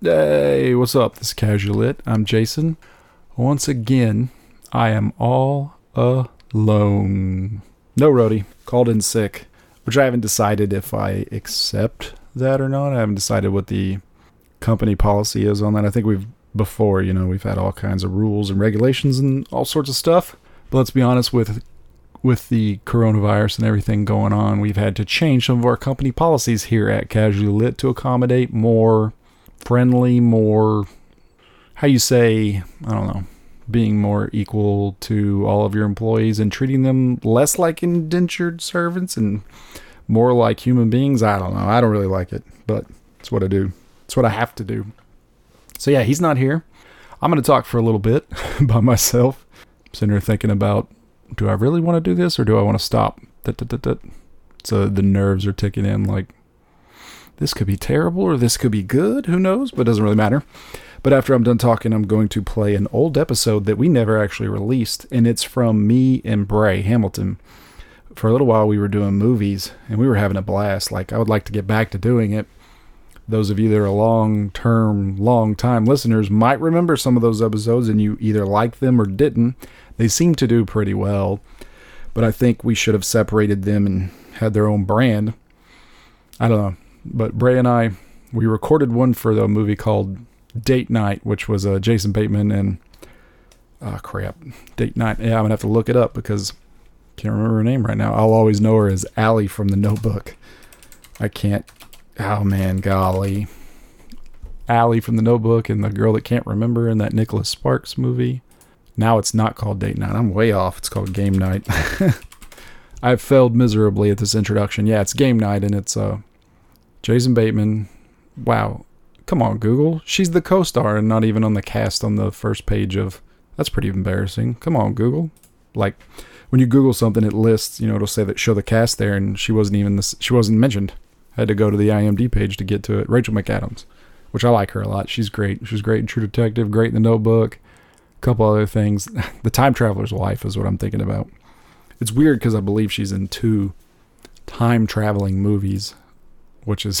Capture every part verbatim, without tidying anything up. Hey, what's up? This is Casual Lit. I'm Jason. Once again, I am all alone. No roadie. Called in sick, which I haven't decided if I accept that or not. I haven't decided what the company policy is on that. I think we've before, you know, we've had all kinds of rules and regulations and all sorts of stuff. But let's be honest, with with the coronavirus and everything going on, we've had to change some of our company policies here at Casual Lit to accommodate more friendly, more, how you say, I don't know, being more equal to all of your employees and treating them less like indentured servants and more like human beings. I don't know. I don't really like it, but it's what I do. It's what I have to do. So yeah, he's not here. I'm going to talk for a little bit by myself. I'm sitting here thinking about, do I really want to do this or do I want to stop? That, that, that, that. So the nerves are ticking in like, this could be terrible or this could be good. Who knows? But it doesn't really matter. But after I'm done talking, I'm going to play an old episode that we never actually released. And it's from me and Bray Hamilton. For a little while, we were doing movies and we were having a blast. Like, I would like to get back to doing it. Those of you that are long-term, long-time listeners might remember some of those episodes and you either liked them or didn't. They seem to do pretty well. But I think we should have separated them and had their own brand. I don't know. But Bray and I, we recorded one for the movie called Date Night, which was uh, Jason Bateman and... Oh, crap. Date Night. Yeah, I'm going to have to look it up because I can't remember her name right now. I'll always know her as Allie from The Notebook. I can't... Oh, man, golly. Allie from The Notebook and the girl that can't remember in that Nicholas Sparks movie. Now it's not called Date Night. I'm way off. It's called Game Night. I've failed miserably at this introduction. Yeah, it's Game Night, and it's... uh. Jason Bateman. Wow. Come on, Google. She's the co-star and not even on the cast on the first page of... That's pretty embarrassing. Come on, Google. Like, when you Google something, it lists, you know, it'll say that show the cast there, and she wasn't even... This, she wasn't mentioned. I had to go to the IMDb page to get to it. Rachel McAdams, which I like her a lot. She's great. She's great in True Detective, great in The Notebook, a couple other things. The Time Traveler's Wife is what I'm thinking about. It's weird because I believe she's in two time-traveling movies, which is,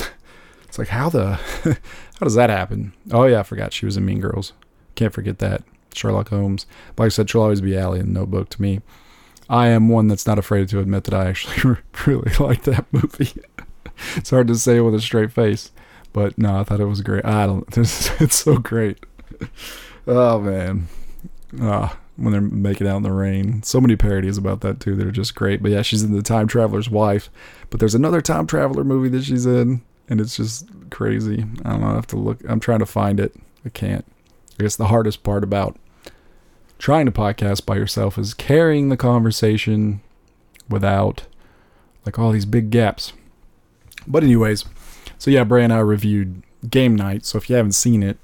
it's like, how the, how does that happen? Oh yeah, I forgot she was in Mean Girls. Can't forget that. Sherlock Holmes. But like I said, she'll always be Allie in The Notebook to me. I am one that's not afraid to admit that I actually really like that movie. It's hard to say with a straight face, but no, I thought it was great. I don't, this, it's so great. Oh man. Ah, when they're making out in the rain. So many parodies about that too that are just great. But yeah, she's in The Time Traveler's Wife. But there's another Time Traveler movie that she's in, and it's just crazy. I don't know. I have to look. I'm trying to find it. I can't. I guess the hardest part about trying to podcast by yourself is carrying the conversation without like all these big gaps. But anyways, so yeah, Bray and I reviewed Game Night. So if you haven't seen it,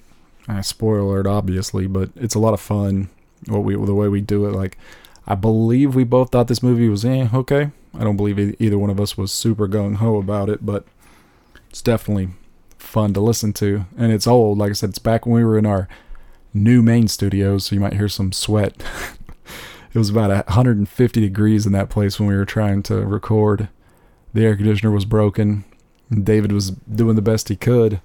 I spoiler it obviously, but it's a lot of fun. What we the way we do it, like I believe we both thought this movie was eh, okay. I don't believe either one of us was super gung-ho about it, but it's definitely fun to listen to. And it's old, like I said, it's back when we were in our new main studio, so you might hear some sweat. It was about one hundred fifty degrees in that place when we were trying to record. The air conditioner was broken. David was doing the best he could,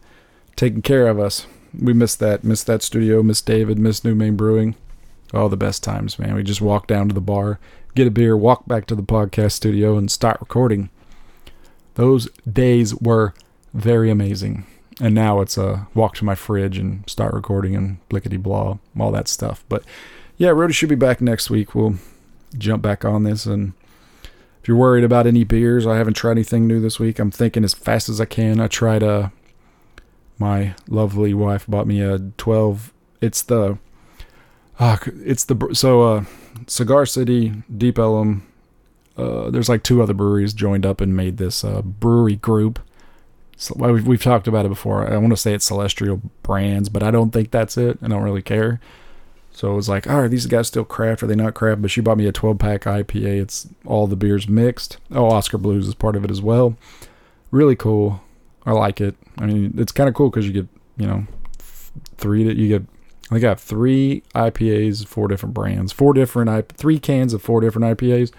taking care of us. We missed that, missed that studio, missed David, missed New Main Brewing. Oh, the best times, man. We just walk down to the bar, get a beer, walk back to the podcast studio, and start recording. Those days were very amazing. And now it's a walk to my fridge and start recording and blickety-blah, all that stuff. But yeah, Rhoda should be back next week. We'll jump back on this. And if you're worried about any beers, I haven't tried anything new this week. I'm thinking as fast as I can. I tried a... My lovely wife bought me a twelve... It's the... Uh, it's the so uh, Cigar City, Deep Ellum. Uh, there's like two other breweries joined up and made this uh, brewery group. So, well, we've, we've talked about it before. I want to say it's Celestial Brands, but I don't think that's it. I don't really care. So it was like, oh, are these guys still craft? Are they not craft? But she bought me a twelve pack I P A. It's all the beers mixed. Oh, Oscar Blues is part of it as well. Really cool. I like it. I mean, it's kind of cool because you get, you know, three that you get. I think I have three I P As, four different brands, four different I P, three cans of four different I P As.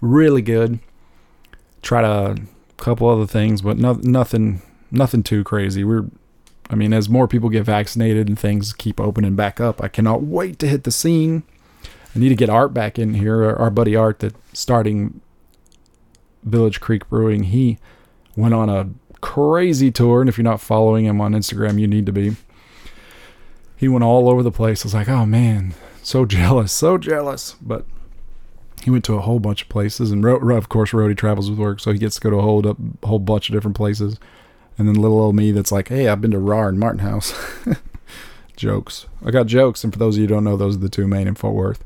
Really good. Tried a couple other things, but no, nothing, nothing too crazy. We're I mean, as more people get vaccinated and things keep opening back up, I cannot wait to hit the scene. I need to get Art back in here. Our buddy Art that starting Village Creek Brewing, he went on a crazy tour. And if you're not following him on Instagram, you need to be. He went all over the place. I was like, oh man, so jealous, so jealous. But he went to a whole bunch of places. And of course, Rhodey travels with work, so he gets to go to a whole, a whole bunch of different places. And then little old me that's like, hey, I've been to R A R and Martin House. Jokes. I got jokes. And for those of you who don't know, those are the two main in Fort Worth.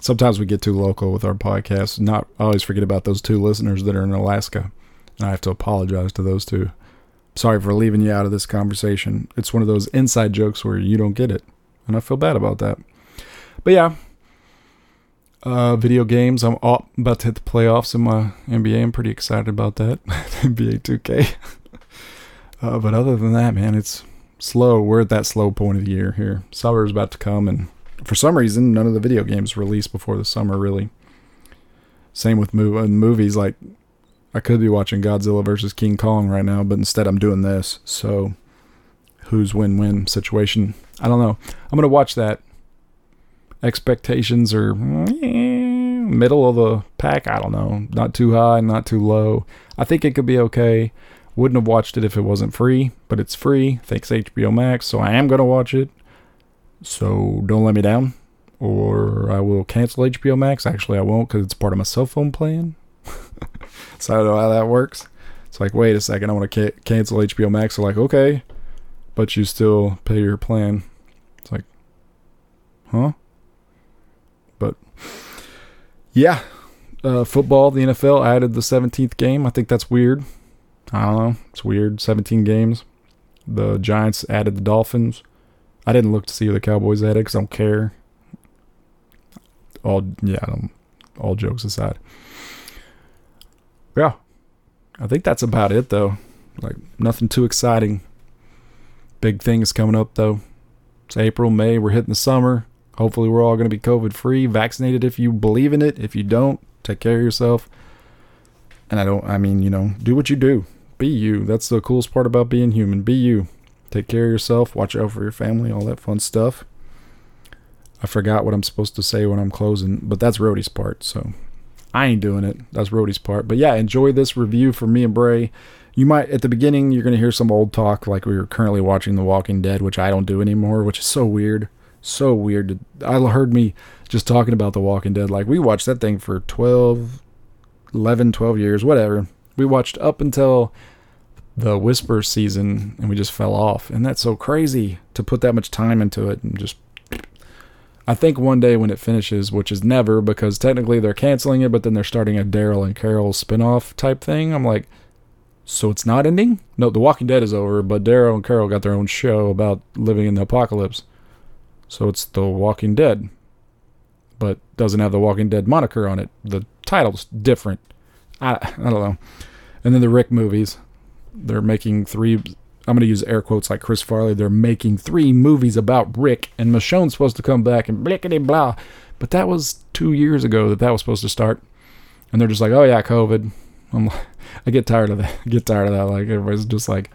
Sometimes we get too local with our podcast. Not I always forget about those two listeners that are in Alaska. And I have to apologize to those two. Sorry for leaving you out of this conversation. It's one of those inside jokes where you don't get it. And I feel bad about that. But yeah. Uh, video games. I'm all about to hit the playoffs in my N B A. I'm pretty excited about that. N B A two K. Uh, but other than that, man, it's slow. We're at that slow point of the year here. Summer's about to come, and for some reason, none of the video games released before the summer, really. Same with mov- movies. Like, I could be watching Godzilla versus King Kong right now, but instead I'm doing this. So, who's win-win situation? I don't know. I'm going to watch that. Expectations are middle of the pack. I don't know. Not too high, not too low. I think it could be okay. Wouldn't have watched it if it wasn't free, but it's free. Thanks H B O Max, so I am going to watch it. So don't let me down, or I will cancel H B O Max. Actually, I won't, because it's part of my cell phone plan. So I don't know how that works. It's like, wait a second, I want to ca- cancel H B O Max. They're like, okay, but you still pay your plan. It's like, huh? But, yeah. Uh, football, the N F L added the seventeenth game. I think that's weird. I don't know. It's weird. seventeen games. The Giants added the Dolphins. I didn't look to see who the Cowboys added because I don't care. All yeah, I don't, all jokes aside. Yeah. I think that's about it, though. Like, nothing too exciting. Big things coming up, though. It's April, May. We're hitting the summer. Hopefully, we're all going to be COVID-free. Vaccinated if you believe in it. If you don't, take care of yourself. And I don't, I mean, you know, do what you do. Be you. That's the coolest part about being human. Be you. Take care of yourself. Watch out for your family. All that fun stuff. I forgot what I'm supposed to say when I'm closing, but that's Rhodey's part. So I ain't doing it. That's Rhodey's part. But yeah, enjoy this review from me and Bray. You might, at the beginning, you're going to hear some old talk like we were currently watching The Walking Dead, which I don't do anymore, which is so weird. So weird. I heard me just talking about The Walking Dead. Like, we watched that thing for twelve, eleven, twelve years, whatever. We watched up until the Whisper season, and we just fell off. And that's so crazy to put that much time into it. And just, I think one day when it finishes, which is never, because technically they're canceling it, but then they're starting a Daryl and Carol spinoff type thing. I'm like, so it's not ending? No, The Walking Dead is over, but Daryl and Carol got their own show about living in the apocalypse. So it's The Walking Dead, but doesn't have The Walking Dead moniker on it. The title's different. I I don't know. And then the Rick movies. They're making three... I'm going to use air quotes like Chris Farley. They're making three movies about Rick. And Michonne's supposed to come back and blickety-blah. But that was two years ago that that was supposed to start. And they're just like, oh yeah, COVID. I'm like, I get tired of that. I get tired of that. Like, everybody's just like,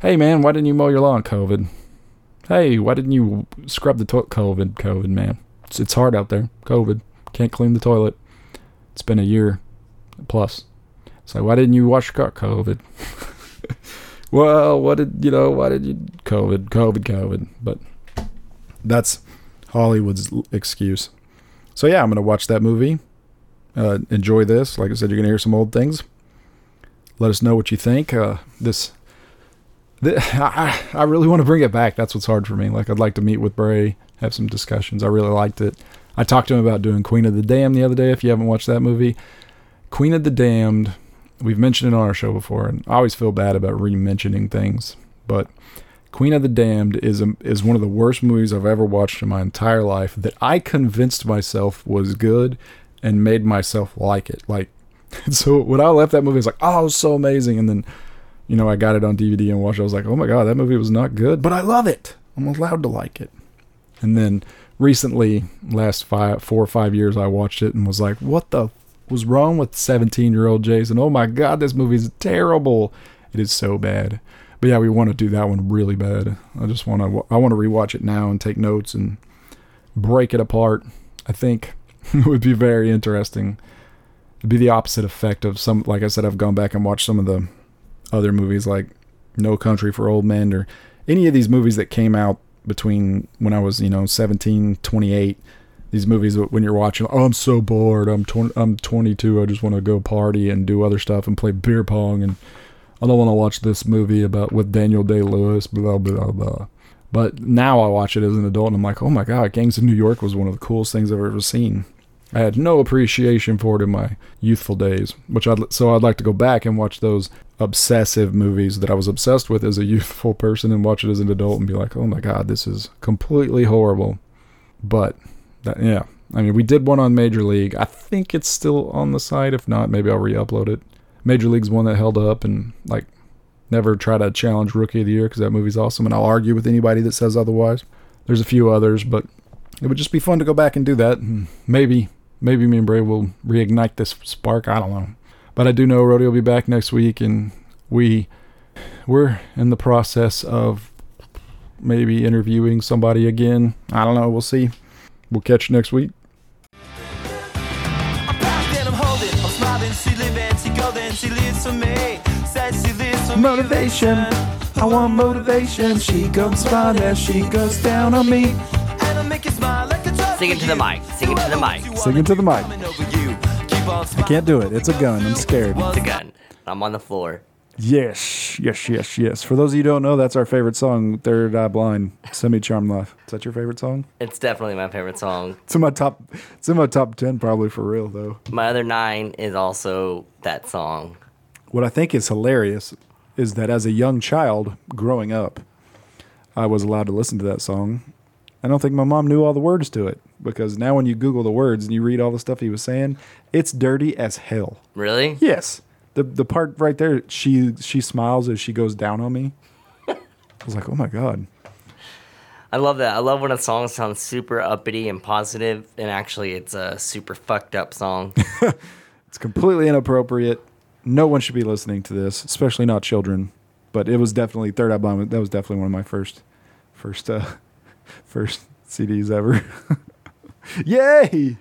hey man, why didn't you mow your lawn? COVID. Hey, why didn't you scrub the toilet? COVID. COVID, man. It's, it's hard out there. COVID. Can't clean the toilet. It's been a year plus. It's like, why didn't you wash your car? COVID. Well, what did, you know, why did you, COVID, COVID, COVID. But that's Hollywood's excuse. So yeah, I'm going to watch that movie. Uh, enjoy this. Like I said, you're going to hear some old things. Let us know what you think. Uh, this, this I, I really want to bring it back. That's what's hard for me. Like, I'd like to meet with Bray, have some discussions. I really liked it. I talked to him about doing Queen of the Damned the other day, if you haven't watched that movie. Queen of the Damned, we've mentioned it on our show before, and I always feel bad about re-mentioning things, but Queen of the Damned is a, is one of the worst movies I've ever watched in my entire life that I convinced myself was good and made myself like it. Like, so when I left that movie, I was like, oh, it was so amazing, and then, you know, I got it on D V D and watched it. I was like, oh my God, that movie was not good, but I love it. I'm allowed to like it. And then recently, last five, four or five years, I watched it and was like, what the f- was wrong with seventeen-year-old Jason? Oh my God, this movie's terrible. It is so bad. But yeah, we want to do that one really bad. I just want to, I want to rewatch it now and take notes and break it apart. I think it would be very interesting. It'd be the opposite effect of some, like I said, I've gone back and watched some of the other movies like No Country for Old Men or any of these movies that came out between when I was, you know, seventeen, twenty-eight, these movies when you're watching, oh, I'm so bored. I'm twenty, I'm twenty-two. I just want to go party and do other stuff and play beer pong. And I don't want to watch this movie about with Daniel Day-Lewis, blah, blah, blah. But now I watch it as an adult and I'm like, oh my God, Gangs of New York was one of the coolest things I've ever seen. I had no appreciation for it in my youthful days, which I'd, so I'd like to go back and watch those obsessive movies that I was obsessed with as a youthful person and watch it as an adult and be like, oh my God, this is completely horrible. But that, yeah, I mean, we did one on Major League. I think it's still on the site. If not, maybe I'll re-upload it. Major League's one that held up, and like never try to challenge Rookie of the Year because that movie's awesome, and I'll argue with anybody that says otherwise. There's a few others, but it would just be fun to go back and do that. And maybe, maybe me and Bray will reignite this spark. I don't know. But I do know Rodeo will be back next week, and we, we're in the process of maybe interviewing somebody again. I don't know. We'll see. We'll catch you next week. She lives for me, said she lives for motivation. I want motivation. She comes by there, she goes down on me. And I make you smile like a sing it to the mic, sing it to the mic. Sing it to the mic. I can't do it. It's a gun. I'm scared. It's a gun. I'm on the floor. Yes, yes, yes, yes. For those of you who don't know, that's our favorite song, Third Eye Blind, Semi-Charmed Life. Is that your favorite song? It's definitely my favorite song. It's in my top It's in my top ten probably for real, though. My other nine is also that song. What I think is hilarious is that as a young child growing up, I was allowed to listen to that song. I don't think my mom knew all the words to it, because now when you Google the words and you read all the stuff he was saying, it's dirty as hell. Really? Yes. The the part right there, she she smiles as she goes down on me. I was like, oh my God. I love that. I love when a song sounds super uppity and positive, and actually it's a super fucked up song. It's completely inappropriate. No one should be listening to this, especially not children. But it was definitely Third Eye Blind. That was definitely one of my first first uh, first C Ds ever. Yay!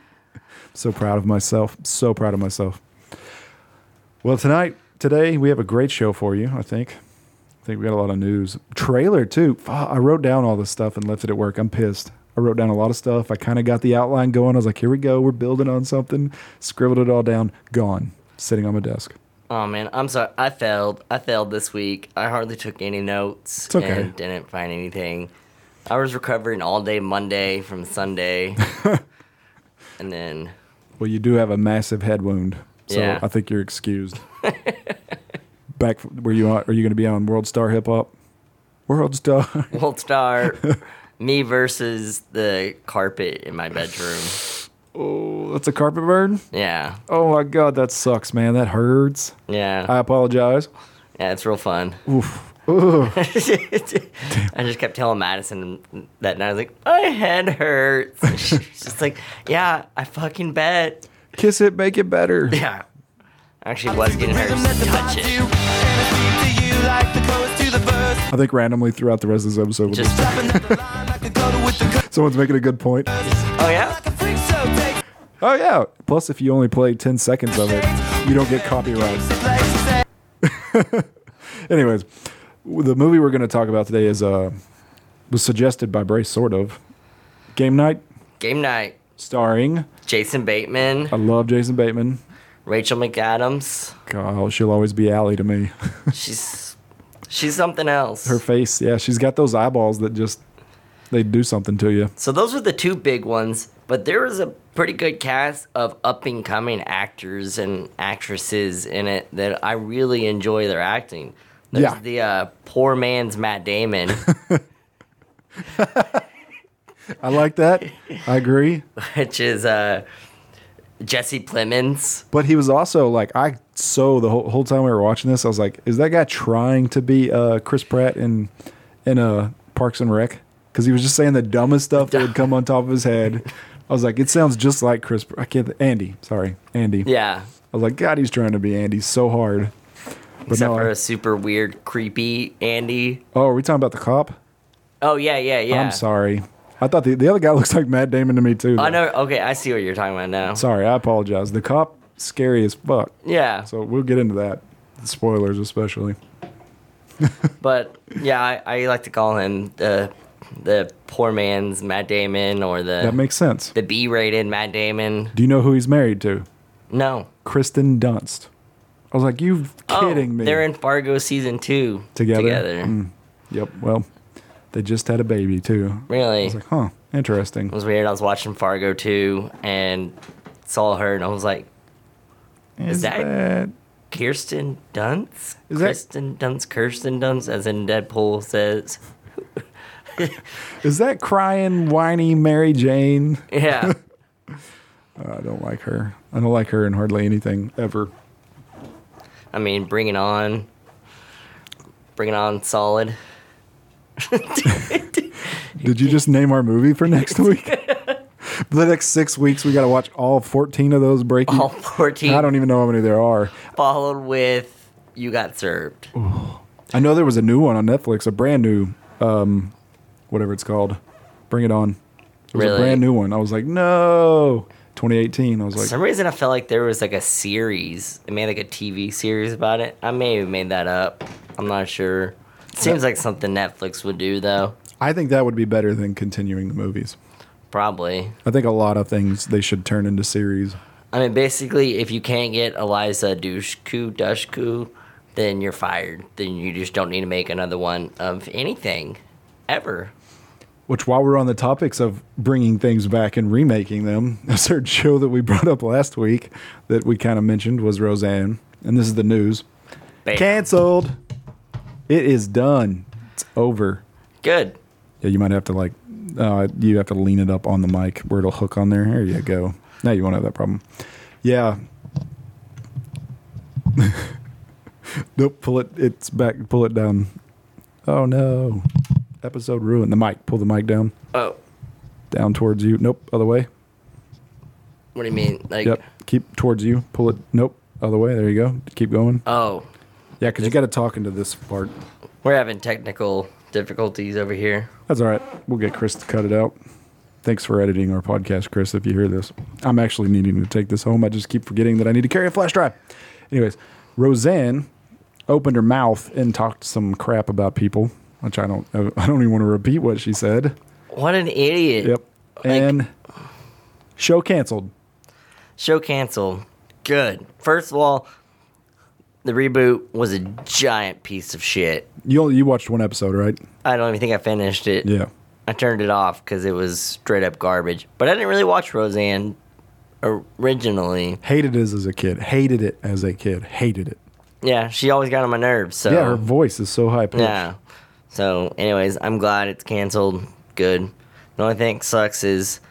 So proud of myself. So proud of myself. Well, tonight, today, we have a great show for you, I think. I think we got a lot of news. Trailer, too. I wrote down all this stuff and left it at work. I'm pissed. I wrote down a lot of stuff. I kind of got the outline going. I was like, here we go. We're building on something. Scribbled it all down. Gone. Sitting on my desk. Oh, man. I'm sorry. I failed. I failed this week. I hardly took any notes. It's okay. And didn't find anything. I was recovering all day Monday from Sunday. And then... Well, you do have a massive head wound. So yeah. I think you're excused. Back, were you on, are you going to be on World Star Hip Hop? World Star. World Star. Me versus the carpet in my bedroom. Oh, that's a carpet bird? Yeah. Oh my God, that sucks, man. That hurts. Yeah. I apologize. Yeah, it's real fun. Oof. I just kept telling Madison that night. I was like, my head hurts. She's just like, yeah, I fucking bet. Kiss it, make it better. Yeah. Actually, was getting her to touch it. I think randomly throughout the rest of this episode. Just someone's making a good point. Oh, yeah? Oh, yeah. Plus, if you only play ten seconds of it, you don't get copyright. Anyways, the movie we're going to talk about today is uh, was suggested by Bray, sort of. Game Night? Game Night. Starring Jason Bateman. I love Jason Bateman. Rachel McAdams. God, she'll always be Allie to me. she's she's something else. Her face, yeah, she's got those eyeballs that just, they do something to you. So those are the two big ones, but there was a pretty good cast of up-and-coming actors and actresses in it that I really enjoy their acting. There's yeah. the uh, poor man's Matt Damon. I like that. I agree. Which is uh, Jesse Plemons. But he was also like, I so the whole, whole time we were watching this, I was like, is that guy trying to be uh, Chris Pratt in in uh, Parks and Rec? Because he was just saying the dumbest stuff that would come on top of his head. I was like, it sounds just like Chris. I can't. Andy, sorry, Andy. Yeah. I was like, God, he's trying to be Andy so hard. But Except no, for I, a super weird, creepy Andy. Oh, are we talking about the cop? Oh, yeah, yeah, yeah. I'm sorry. I thought the, the other guy looks like Matt Damon to me, too. Though. I know. Okay, I see what you're talking about now. Sorry, I apologize. The cop, scary as fuck. Yeah. So we'll get into that. Spoilers, especially. But, yeah, I, I like to call him the the poor man's Matt Damon or the... That makes sense. The B-rated Matt Damon. Do you know who he's married to? No. Kristen Dunst. I was like, you kidding oh, me. They're in Fargo season two together. together. Mm. Yep, well... They just had a baby, too. Really? I was like, huh, interesting. It was weird. I was watching Fargo two and saw her, and I was like, is, is that, that Kirsten Dunst? Is Kirsten that... Dunst, Kirsten Dunst, as in Deadpool says. Is that crying, whiny Mary Jane? Yeah. uh, I don't like her. I don't like her in hardly anything, ever. I mean, bring it on. Bring it on solid. Did you just name our movie for next week? For the next six weeks, we got to watch all fourteen of those breaking. All fourteen. I don't even know how many there are. Followed with You Got Served. Ooh. I know there was a new one on Netflix, a brand new, um, whatever it's called. Bring It On. It was really? A brand new one. I was like, no. twenty eighteen. I was like, for some reason, I felt like there was like a series. They made like a T V series about it. I may have made that up. I'm not sure. Seems like something Netflix would do, though. I think that would be better than continuing the movies. Probably. I think a lot of things they should turn into series. I mean, basically, if you can't get Eliza Dushku, Dushku, then you're fired. Then you just don't need to make another one of anything, ever. Which, while we're on the topics of bringing things back and remaking them, a certain show that we brought up last week that we kind of mentioned was Roseanne. And this is the news. Bam. Canceled. It is done. It's over. Good. Yeah, you might have to like, uh, you have to lean it up on the mic where it'll hook on there. There you go. Now you won't have that problem. Yeah. Nope. Pull it. It's back. Pull it down. Oh no. Episode ruined. The mic. Pull the mic down. Oh. Down towards you. Nope. Other way. What do you mean? Like. Yep. Keep towards you. Pull it. Nope. Other way. There you go. Keep going. Oh. Yeah, because you got to talk into this part. We're having technical difficulties over here. That's all right. We'll get Chris to cut it out. Thanks for editing our podcast, Chris, if you hear this. I'm actually needing to take this home. I just keep forgetting that I need to carry a flash drive. Anyways, Roseanne opened her mouth and talked some crap about people, which I don't I don't even want to repeat what she said. What an idiot. Yep. Like, and show canceled. Show canceled. Good. First of all, the reboot was a giant piece of shit. You only, you watched one episode, right? I don't even think I finished it. Yeah. I turned it off because it was straight up garbage. But I didn't really watch Roseanne originally. Hated it as a kid. Hated it as a kid. Hated it. Yeah, she always got on my nerves. So. Yeah, her voice is so high pitched. Yeah. So, anyways, I'm glad it's canceled. Good. The only thing that sucks is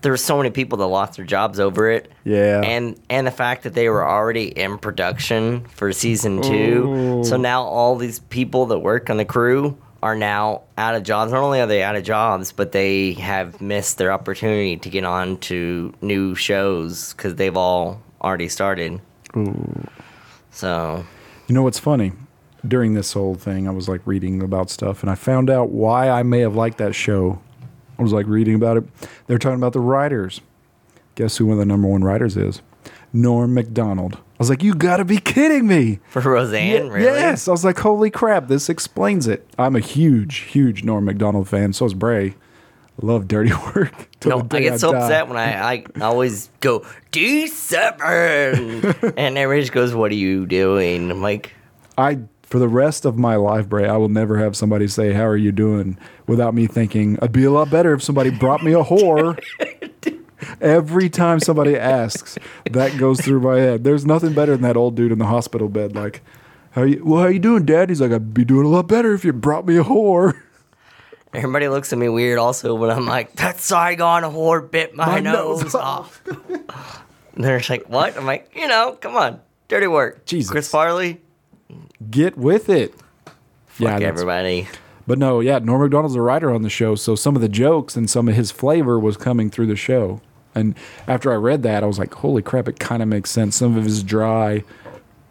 there were so many people that lost their jobs over it. Yeah. And and the fact that they were already in production for season two. Ooh. So now all these people that work on the crew are now out of jobs. Not only are they out of jobs, but they have missed their opportunity to get on to new shows because they've all already started. Ooh. So. You know what's funny? During this whole thing, I was like reading about stuff, and I found out why I may have liked that show. I was like reading about it. They were talking about the writers. Guess who one of the number one writers is? Norm Macdonald. I was like, you got to be kidding me. For Roseanne, yeah, really? Yes. I was like, holy crap, this explains it. I'm a huge, huge Norm Macdonald fan. So is Bray. I love dirty work. No, I get I so die. upset when I, I always go, D seven. And everybody just goes, what are you doing? I'm like. I... For the rest of my life, Bray, I will never have somebody say, how are you doing? Without me thinking, I'd be a lot better if somebody brought me a whore. Every time somebody asks, that goes through my head. There's nothing better than that old dude in the hospital bed. Like, how you? well, how you doing, Dad? He's like, I'd be doing a lot better if you brought me a whore. Everybody looks at me weird also when I'm like, that Saigon whore bit my, my nose, nose off. off. They're just like, what? I'm like, you know, come on. Dirty work. Jesus. Chris Farley. Get with it. Fuck yeah, everybody. But no, yeah, Norm Macdonald's a writer on the show, so some of the jokes and some of his flavor was coming through the show. And after I read that, I was like, holy crap, it kind of makes sense. Some of his dry,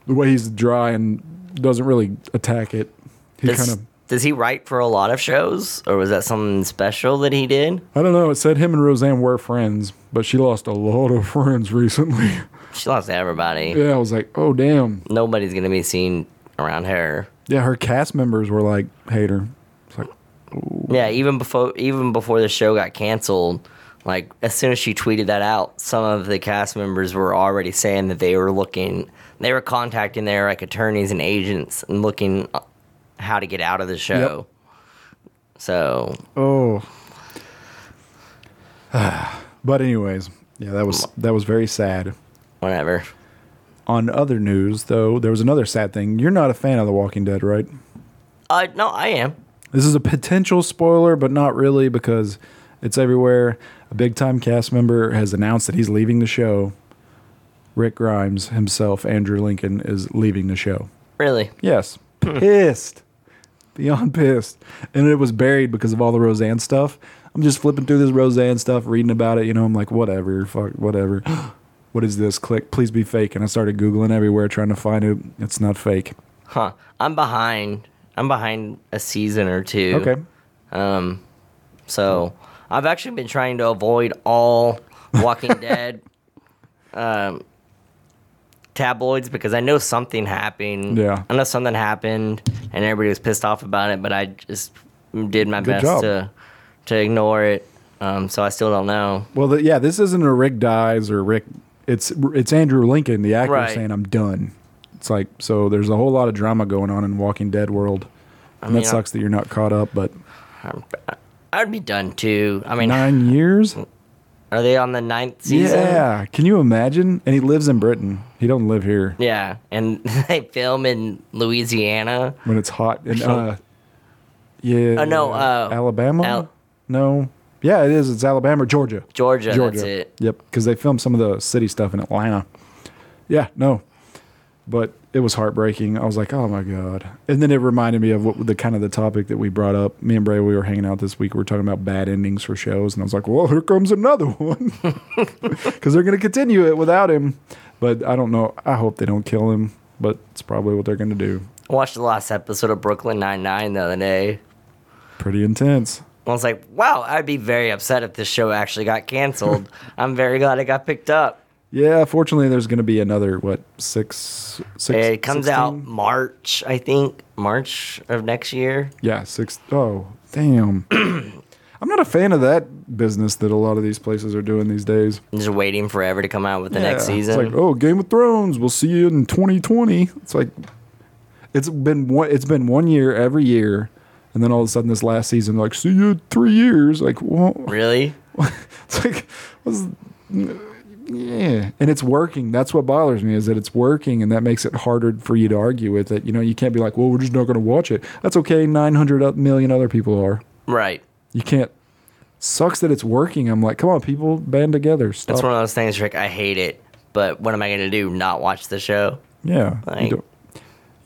the way he's dry and doesn't really attack it. He kind of. Does he write for a lot of shows, or was that something special that he did? I don't know. It said him and Roseanne were friends, but she lost a lot of friends recently. She lost everybody. Yeah, I was like, oh, damn. Nobody's going to be seen around her. Yeah, her cast members were like, hate her. It's like, ooh. Yeah, even before even before the show got canceled, like as soon as she tweeted that out, some of the cast members were already saying that they were looking, they were contacting their like attorneys and agents and looking how to get out of the show. Yep. So. Oh. But anyways, yeah, that was that was very sad. Whatever. On other news, though, there was another sad thing. You're not a fan of The Walking Dead, right? Uh, no, I am. This is a potential spoiler, but not really because it's everywhere. A big-time cast member has announced that he's leaving the show. Rick Grimes himself, Andrew Lincoln, is leaving the show. Really? Yes. Pissed. Beyond pissed. And it was buried because of all the Roseanne stuff. I'm just flipping through this Roseanne stuff, reading about it. You know, I'm like, whatever, fuck, whatever. What is this? Click, please be fake. And I started Googling everywhere trying to find it. It's not fake. Huh. I'm behind. I'm behind a season or two. Okay. Um, so I've actually been trying to avoid all Walking Dead um, tabloids because I know something happened. Yeah. I know something happened and everybody was pissed off about it, but I just did my Good best job. to to ignore it. Um, so I still don't know. Well, the, yeah, this isn't a Rick dies or Rick. It's it's Andrew Lincoln, the actor, right, saying, I'm done. It's like, so there's a whole lot of drama going on in Walking Dead world. And I mean, that sucks I'm, that you're not caught up, but. I'm, I'd be done too. I mean. Nine years? Are they on the ninth season? Yeah. Can you imagine? And he lives in Britain. He don't live here. Yeah. And they film in Louisiana. When it's hot. And, uh, yeah. Uh, no. Uh, Alabama? Al- no. Yeah, it is. It's Alabama or Georgia. Georgia. Georgia, that's it. Yep, because they filmed some of the city stuff in Atlanta. Yeah, no. But it was heartbreaking. I was like, oh, my God. And then it reminded me of what the kind of the topic that we brought up. Me and Bray, we were hanging out this week. We were talking about bad endings for shows. And I was like, well, here comes another one. Because they're going to continue it without him. But I don't know. I hope they don't kill him. But it's probably what they're going to do. I watched the last episode of Brooklyn Nine-Nine the other day. Pretty intense. I was like, wow, I'd be very upset if this show actually got canceled. I'm very glad it got picked up. Yeah, fortunately, there's going to be another, what, six? six it comes sixteen? Out March, I think. March of next year. Yeah, six. Oh, damn. I'm not a fan of that business that a lot of these places are doing these days. Just waiting forever to come out with the yeah, next season. It's like, oh, Game of Thrones, we'll see you in twenty twenty. It's like, it's been one, it's been one year every year. And then all of a sudden, this last season, like, see you in three years. Like, well, really? It's like, what's, yeah. And it's working. That's what bothers me is that it's working, and that makes it harder for you to argue with it. You know, you can't be like, well, we're just not going to watch it. That's okay. nine hundred million other people are. Right. You can't. Sucks that it's working. I'm like, come on, people, band together. Stop. That's one of those things, Rick. I hate it, but what am I going to do? Not watch the show? Yeah. Like, you, don't,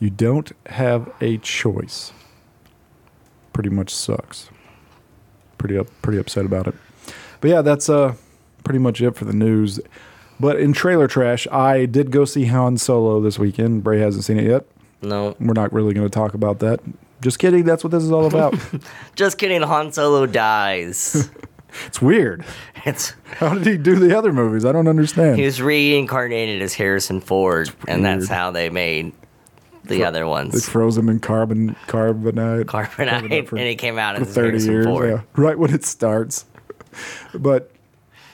you don't have a choice. Pretty much sucks. Pretty up, pretty upset about it. But yeah, that's uh pretty much it for the news. But in trailer trash, I did go see Han Solo this weekend. Bray hasn't seen it yet. No. We're not really going to talk about that. Just kidding. That's what this is all about. Just kidding. Han Solo dies. It's weird. It's how did he do the other movies? I don't understand. He was reincarnated as Harrison Ford, and that's how they made the Fro- other ones. They froze him in carbon, carbonite. Carbonite, carbonite for, and it came out as thirty years, yeah, right when it starts. But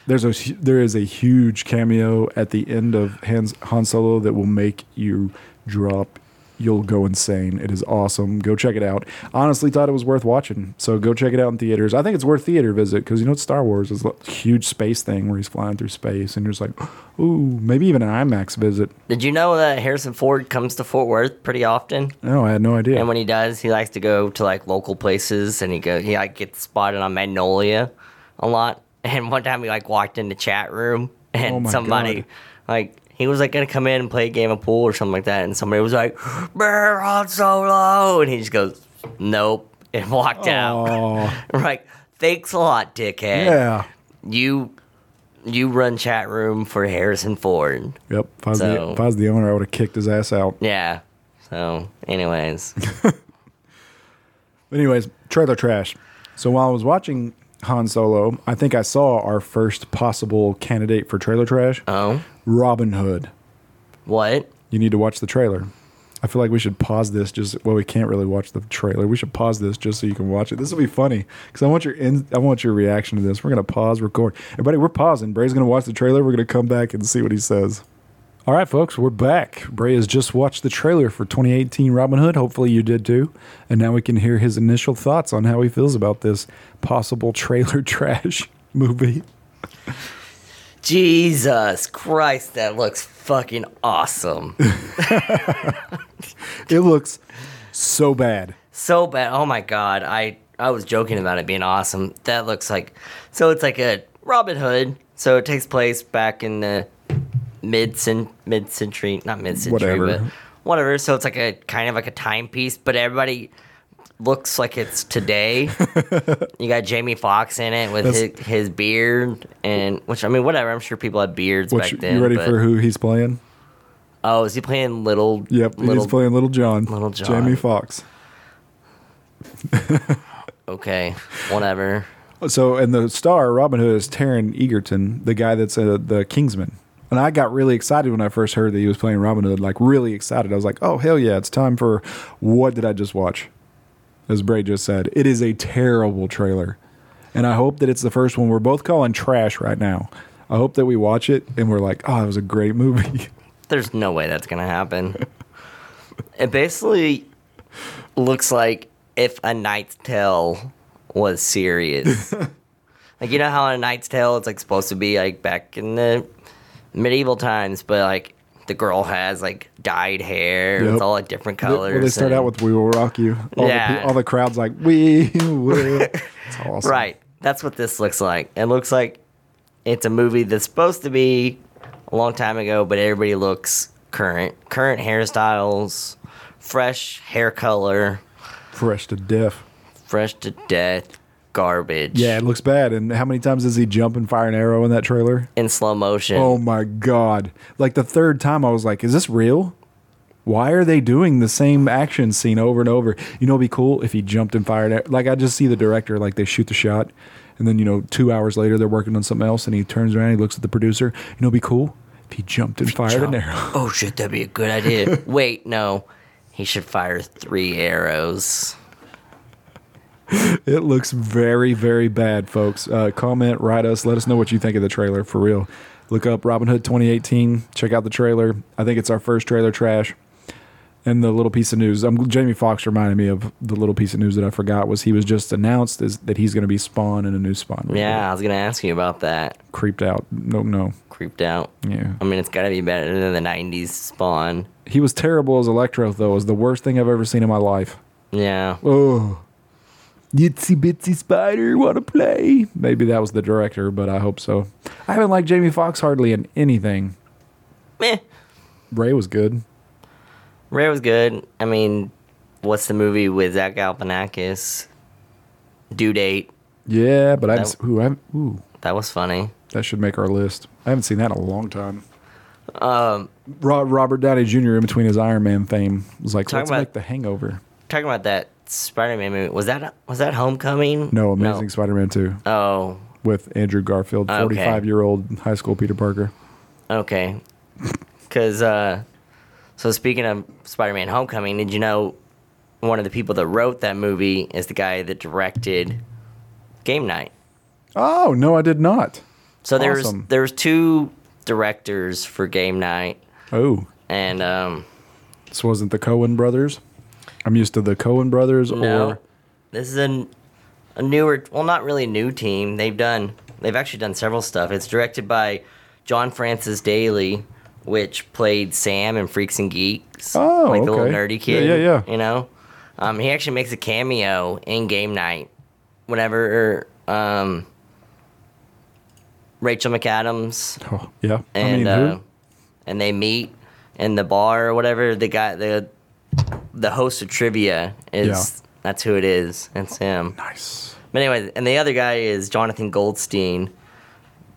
there's a, there is a huge cameo at the end of Han, Han Solo that will make you drop. You'll go insane. It is awesome. Go check it out. Honestly thought it was worth watching, so go check it out in theaters. I think it's worth theater visit because, you know, it's Star Wars. It's a huge space thing where he's flying through space, and you're just like, ooh, maybe even an IMAX visit. Did you know that Harrison Ford comes to Fort Worth pretty often? No, I had no idea. And when he does, he likes to go to, like, local places, and he go, he, like, gets spotted on Magnolia a lot. And one time he, like, walked in the chat room, and oh my somebody, God. like... He was, like, going to come in and play a game of pool or something like that. And somebody was like, we're on Solo. And he just goes, nope. And walked Aww. out. I'm like, thanks a lot, dickhead. Yeah. You you run chat room for Harrison Ford. Yep. If I was, so, the, if I was the owner, I would have kicked his ass out. Yeah. So, anyways. Anyways, trailer trash. So while I was watching Han Solo, I think I saw our first possible candidate for trailer trash. Oh? Robin Hood. What? You need to watch the trailer. I feel like we should pause this just... Well, we can't really watch the trailer. We should pause this just so you can watch it. This will be funny because I want your in, I want your reaction to this. We're going to pause, record. Everybody, we're pausing. Bray's going to watch the trailer. We're going to come back and see what he says. All right, folks, we're back. Bray has just watched the trailer for twenty eighteen Robin Hood. Hopefully you did too. And now we can hear his initial thoughts on how he feels about this possible trailer trash movie. Jesus Christ, that looks fucking awesome. It looks so bad. So bad. Oh, my God. I, I was joking about it being awesome. That looks like... So it's like a Robin Hood. So it takes place back in the mid-cent- mid-century... Not mid-century, whatever. but whatever. So it's like a kind of like a timepiece, but everybody looks like it's today. You got Jamie Foxx in it with his, his beard. and Which, I mean, whatever. I'm sure people had beards which, back then. You ready but, for who he's playing? Oh, is he playing Little... Yep, little, he's playing Little John. Little John. Jamie Foxx. Okay, whatever. So, and the star, Robin Hood, is Taron Egerton, the guy that's uh, the Kingsman. And I got really excited when I first heard that he was playing Robin Hood, like really excited. I was like, oh, hell yeah, it's time for... What did I just watch? As Bray just said, it is a terrible trailer. And I hope that it's the first one we're both calling trash right now. I hope that we watch it and we're like, oh, it was a great movie. There's no way that's going to happen. It basically looks like if A Knight's Tale was serious. Like, you know how in A Knight's Tale it's, like, supposed to be, like, back in the medieval times, but, like, the girl has, like, dyed hair. Yep. It's all, like, different colors. Well, they start and, out with We Will Rock You. All yeah. The, all the crowd's like, we will. It's awesome. Right. That's what this looks like. It looks like it's a movie that's supposed to be a long time ago, but everybody looks current. Current hairstyles, fresh hair color. Fresh to death. Fresh to death. Garbage. Yeah, it looks bad. And how many times does he jump and fire an arrow in that trailer? In slow motion. Oh, my God. Like, the third time I was like, is this real? Why are they doing the same action scene over and over? You know, it'd be cool if he jumped and fired at... Like, I just see the director, like, they shoot the shot. And then, you know, two hours later, they're working on something else, and he turns around, he looks at the producer. You know, it'd be cool if he jumped and fired jump. an arrow. Oh, shit, that'd be a good idea. Wait, no. He should fire three arrows. It looks very, very bad, folks. Uh, comment, write us, let us know what you think of the trailer, for real. Look up Robin Hood twenty eighteen, check out the trailer. I think it's our first trailer trash. And the little piece of news, um, Jamie Foxx reminded me of the little piece of news that I forgot was he was just announced is that he's going to be Spawn in a new Spawn movie. Yeah, I was going to ask you about that. Creeped out. No, no. Creeped out. Yeah. I mean, it's got to be better than the nineties Spawn. He was terrible as Electro, though. It was the worst thing I've ever seen in my life. Yeah. Oh. Itsy bitsy spider, want to play? Maybe that was the director, but I hope so. I haven't liked Jamie Foxx hardly in anything. Meh. Bray was good. Ray was good. I mean, what's the movie with Zach Galifianakis? Due Date. Yeah, but that, I've, ooh, I've, ooh. That was funny. That should make our list. I haven't seen that in a long time. Um, Robert Downey Junior in between his Iron Man fame was like, let's about, make The Hangover. Talking about that Spider-Man movie, was that was that Homecoming? No, Amazing no. Spider-Man two. Oh. With Andrew Garfield, forty-five-year-old okay. high school Peter Parker. Okay. Because... Uh, So speaking of Spider-Man Homecoming, did you know one of the people that wrote that movie is the guy that directed Game Night? Oh, no, I did not. So there's awesome. there's two directors for Game Night. Oh. And um this wasn't the Coen brothers? I'm used to the Coen brothers no, or this is a, a newer well not really new team. They've done they've actually done several stuff. It's directed by John Francis Daley, which played Sam in Freaks and Geeks. Oh, Like the okay. little nerdy kid. Yeah, yeah, yeah. You know? Um, he actually makes a cameo in Game Night whenever um, Rachel McAdams. Oh, yeah. And I mean, uh, and they meet in the bar or whatever. The guy, the the host of trivia is yeah. that's who it is. It's him. Nice. But anyway, and the other guy is Jonathan Goldstein.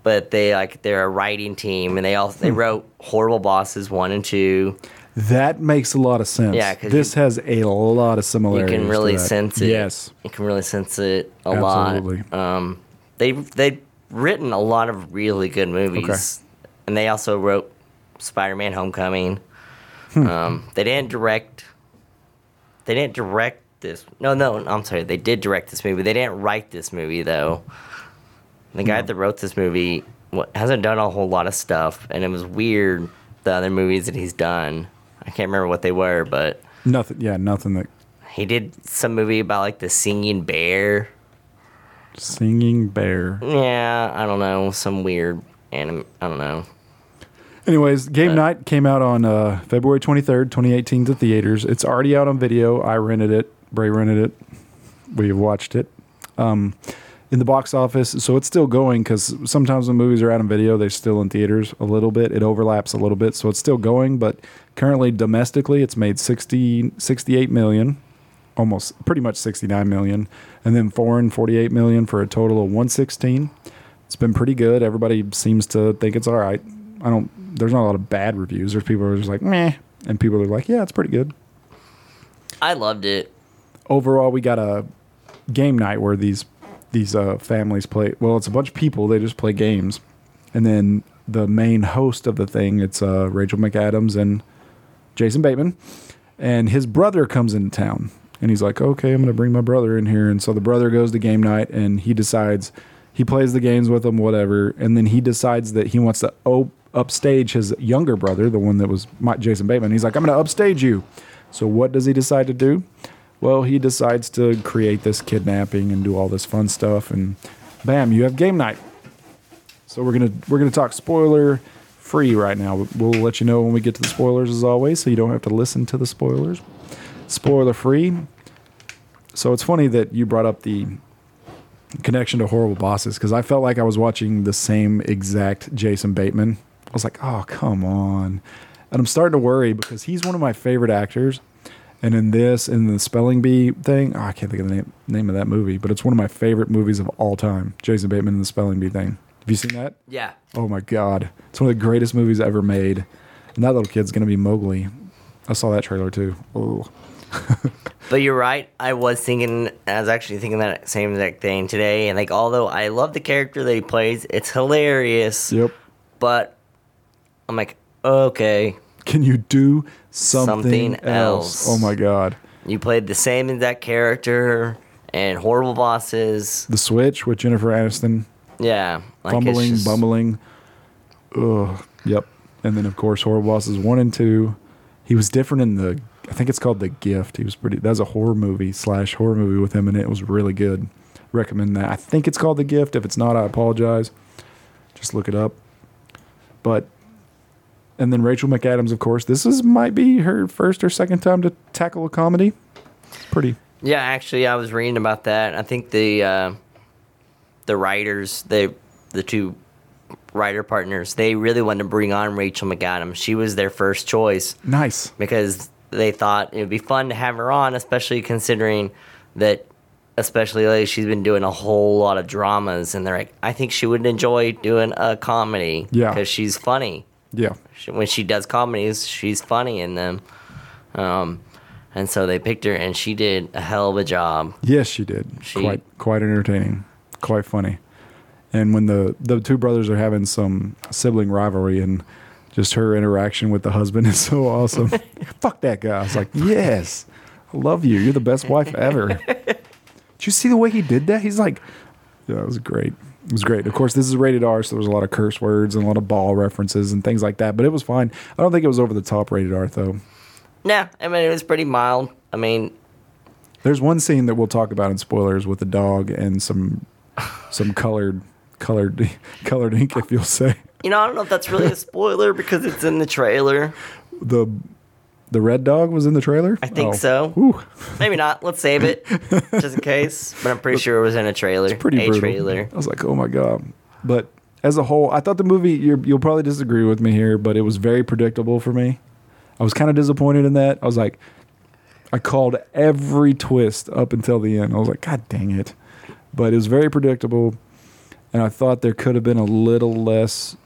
But they like they're a writing team, and they all they wrote Horrible Bosses one and two. That makes a lot of sense. Yeah, this you, has a lot of similarities. You can really sense it. Yes, you can really sense it a Absolutely. lot. Um, they they've written a lot of really good movies, okay. and they also wrote Spider-Man: Homecoming. Hmm. Um, they didn't direct. They didn't direct this. No, no, I'm sorry. They did direct this movie. They didn't write this movie though. The guy no. that wrote this movie hasn't done a whole lot of stuff, and it was weird. The other movies that he's done, I can't remember what they were, but nothing. Yeah, nothing that he did. Some movie about like the singing bear. Singing bear. Yeah, I don't know. Some weird anime. I don't know. Anyways, Game uh, Night came out on uh, February twenty-third, twenty eighteen to theaters. It's already out on video. I rented it. Bray rented it. We watched it um, in the box office. So it's still going because sometimes when movies are out on video, they're still in theaters a little bit. It overlaps a little bit. So it's still going. But currently, domestically, it's made sixty, sixty-eight million dollars, almost pretty much sixty-nine million dollars. And then foreign, forty-eight million dollars for a total of one hundred sixteen million dollars. It's been pretty good. Everybody seems to think it's all right. I don't. There's not a lot of bad reviews. There's people who are just like, meh. And people are like, yeah, it's pretty good. I loved it. Overall, we got a game night where these these uh, families play. Well, it's a bunch of people. They just play games. And then the main host of the thing, it's uh, Rachel McAdams and Jason Bateman. And his brother comes into town. And he's like, okay, I'm going to bring my brother in here. And so the brother goes to game night, and he decides he plays the games with them, whatever. And then he decides that he wants to open. upstage his younger brother, the one that was my, Jason Bateman. He's like, I'm going to upstage you. So what does he decide to do? Well, he decides to create this kidnapping and do all this fun stuff, and bam, you have game night. So we're gonna we're gonna talk spoiler free right now. We'll let you know when we get to the spoilers, as always, so you don't have to listen to the spoilers. Spoiler free. So it's funny that you brought up the connection to Horrible Bosses because I felt like I was watching the same exact Jason Bateman. I was like, oh, come on. And I'm starting to worry because he's one of my favorite actors. And in this, in the Spelling Bee thing, oh, I can't think of the name, name of that movie, but it's one of my favorite movies of all time, Jason Bateman and the Spelling Bee thing. Have you seen that? Yeah. Oh, my God. It's one of the greatest movies ever made. And that little kid's going to be Mowgli. I saw that trailer, too. Oh. But you're right. I was thinking, I was actually thinking that same exact thing today. And, like, although I love the character that he plays, it's hilarious. Yep. But I'm like, okay. Can you do something, something else? else? Oh, my God. You played the same exact character and Horrible Bosses. The Switch with Jennifer Aniston. Yeah. Like bumbling, just... bumbling. Ugh. Yep. And then, of course, Horrible Bosses one and two. He was different in the, I think it's called The Gift. He was pretty, that was a horror movie slash horror movie with him, and it was really good. Recommend that. I think it's called The Gift. If it's not, I apologize. Just look it up. But... And then Rachel McAdams, of course. This is might be her first or second time to tackle a comedy. Pretty. Yeah, actually, I was reading about that. I think the uh, the writers, they the two writer partners, they really wanted to bring on Rachel McAdams. She was their first choice. Nice. Because they thought it would be fun to have her on, especially considering that, especially like she's been doing a whole lot of dramas. And they're like, I think she would enjoy doing a comedy. Yeah. Because she's funny. Yeah. When she does comedies, she's funny in them. Um, and so they picked her, and she did a hell of a job. Yes, she did. She, quite quite entertaining. Quite funny. And when the, the two brothers are having some sibling rivalry, and just her interaction with the husband is so awesome. Fuck that guy. I was like, yes, I love you. You're the best wife ever. Did you see the way he did that? He's like, yeah, that was great. It was great. Of course, this is rated R, so there was a lot of curse words and a lot of ball references and things like that, but it was fine. I don't think it was over the top rated R, though. Nah, I mean, it was pretty mild. I mean... There's one scene that we'll talk about in spoilers with a dog and some some colored colored, colored ink, if you'll say. You know, I don't know if that's really a spoiler because it's in the trailer. The the red dog was in the trailer? I think oh. so. Ooh. Maybe not. Let's save it just in case. But I'm pretty sure it was in a trailer. It's pretty a brutal. trailer. I was like, oh, my God. But as a whole, I thought the movie, you're, you'll probably disagree with me here, but it was very predictable for me. I was kind of disappointed in that. I was like, I called every twist up until the end. I was like, God dang it. But it was very predictable. And I thought there could have been a little less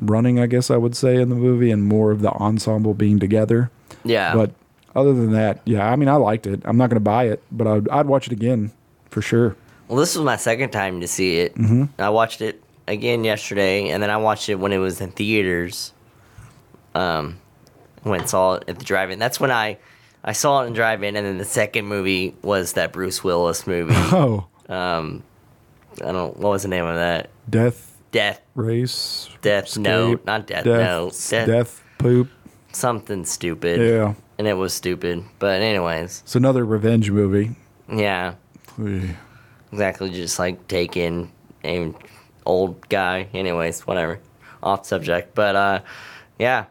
running, I guess I would say, in the movie, and more of the ensemble being together. Yeah. But other than that, yeah, I mean, I liked it. I'm not going to buy it, but I'd, I'd watch it again for sure. Well, this was my second time to see it. Mm-hmm. I watched it again yesterday, and then I watched it when it was in theaters. Um, went and saw it at the drive-in. That's when I, I saw it in drive-in, and then the second movie was that Bruce Willis movie. Oh. Um, I don't. What was the name of that? Death. Death. Race. Death. Escape, no, not death. death no. Death. Death. Poop. Something stupid. Yeah. And it was stupid. But anyways. It's another revenge movie. Yeah. Ugh. Exactly. Just like take in an old guy. Anyways, whatever. Off subject. But uh, yeah.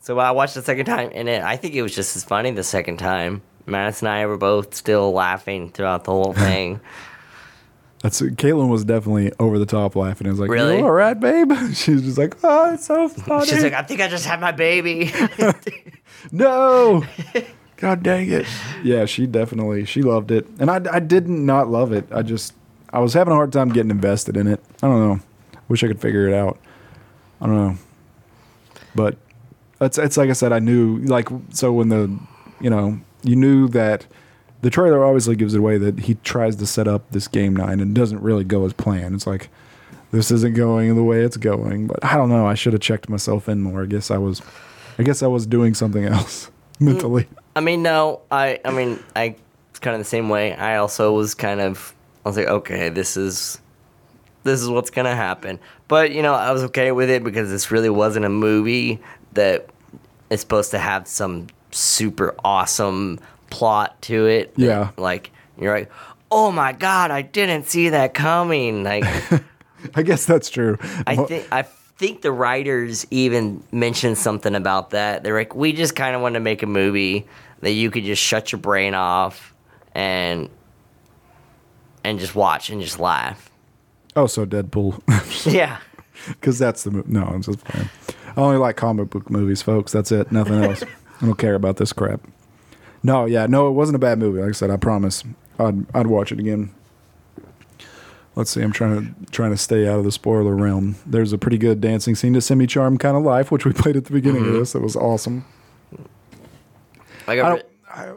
So I watched the second time, and it, I think it was just as funny the second time. Madison and I were both still laughing throughout the whole thing. That's Caitlin was definitely over the top laughing. It was like, really? You all right, babe? She was just like, oh, it's so funny. She's like, I think I just had my baby. No. God dang it. Yeah, she definitely, she loved it. And I, I did not love it. I just, I was having a hard time getting invested in it. I don't know. Wish I could figure it out. I don't know. But it's, it's like I said, I knew, like, so when the, you know, you knew that. The trailer obviously gives it away that he tries to set up this game night and doesn't really go as planned. It's like, this isn't going the way it's going. But I don't know. I should have checked myself in more. I guess I was, I guess I was doing something else mentally. I mean, no, I, I mean, I it's kind of the same way. I also was kind of, I was like, okay, this is, this is what's gonna happen. But you know, I was okay with it because this really wasn't a movie that is supposed to have some super awesome plot to it. Yeah. Like, you're like, oh my God, I didn't see that coming. Like, I guess that's true. I think I think the writers even mentioned something about that. They're like, we just kind of want to make a movie that you could just shut your brain off and and just watch and just laugh. Oh, so Deadpool. Yeah. Because that's the movie. No, I'm just playing. I only like comic book movies, folks. That's it. Nothing else. I don't care about this crap. No, yeah, no, it wasn't a bad movie. Like I said, I promise, I'd I'd watch it again. Let's see, I'm trying to trying to stay out of the spoiler realm. There's a pretty good dancing scene to Semi Charm Kind of Life, which we played at the beginning mm-hmm. of this. That was awesome. I got I, re- I,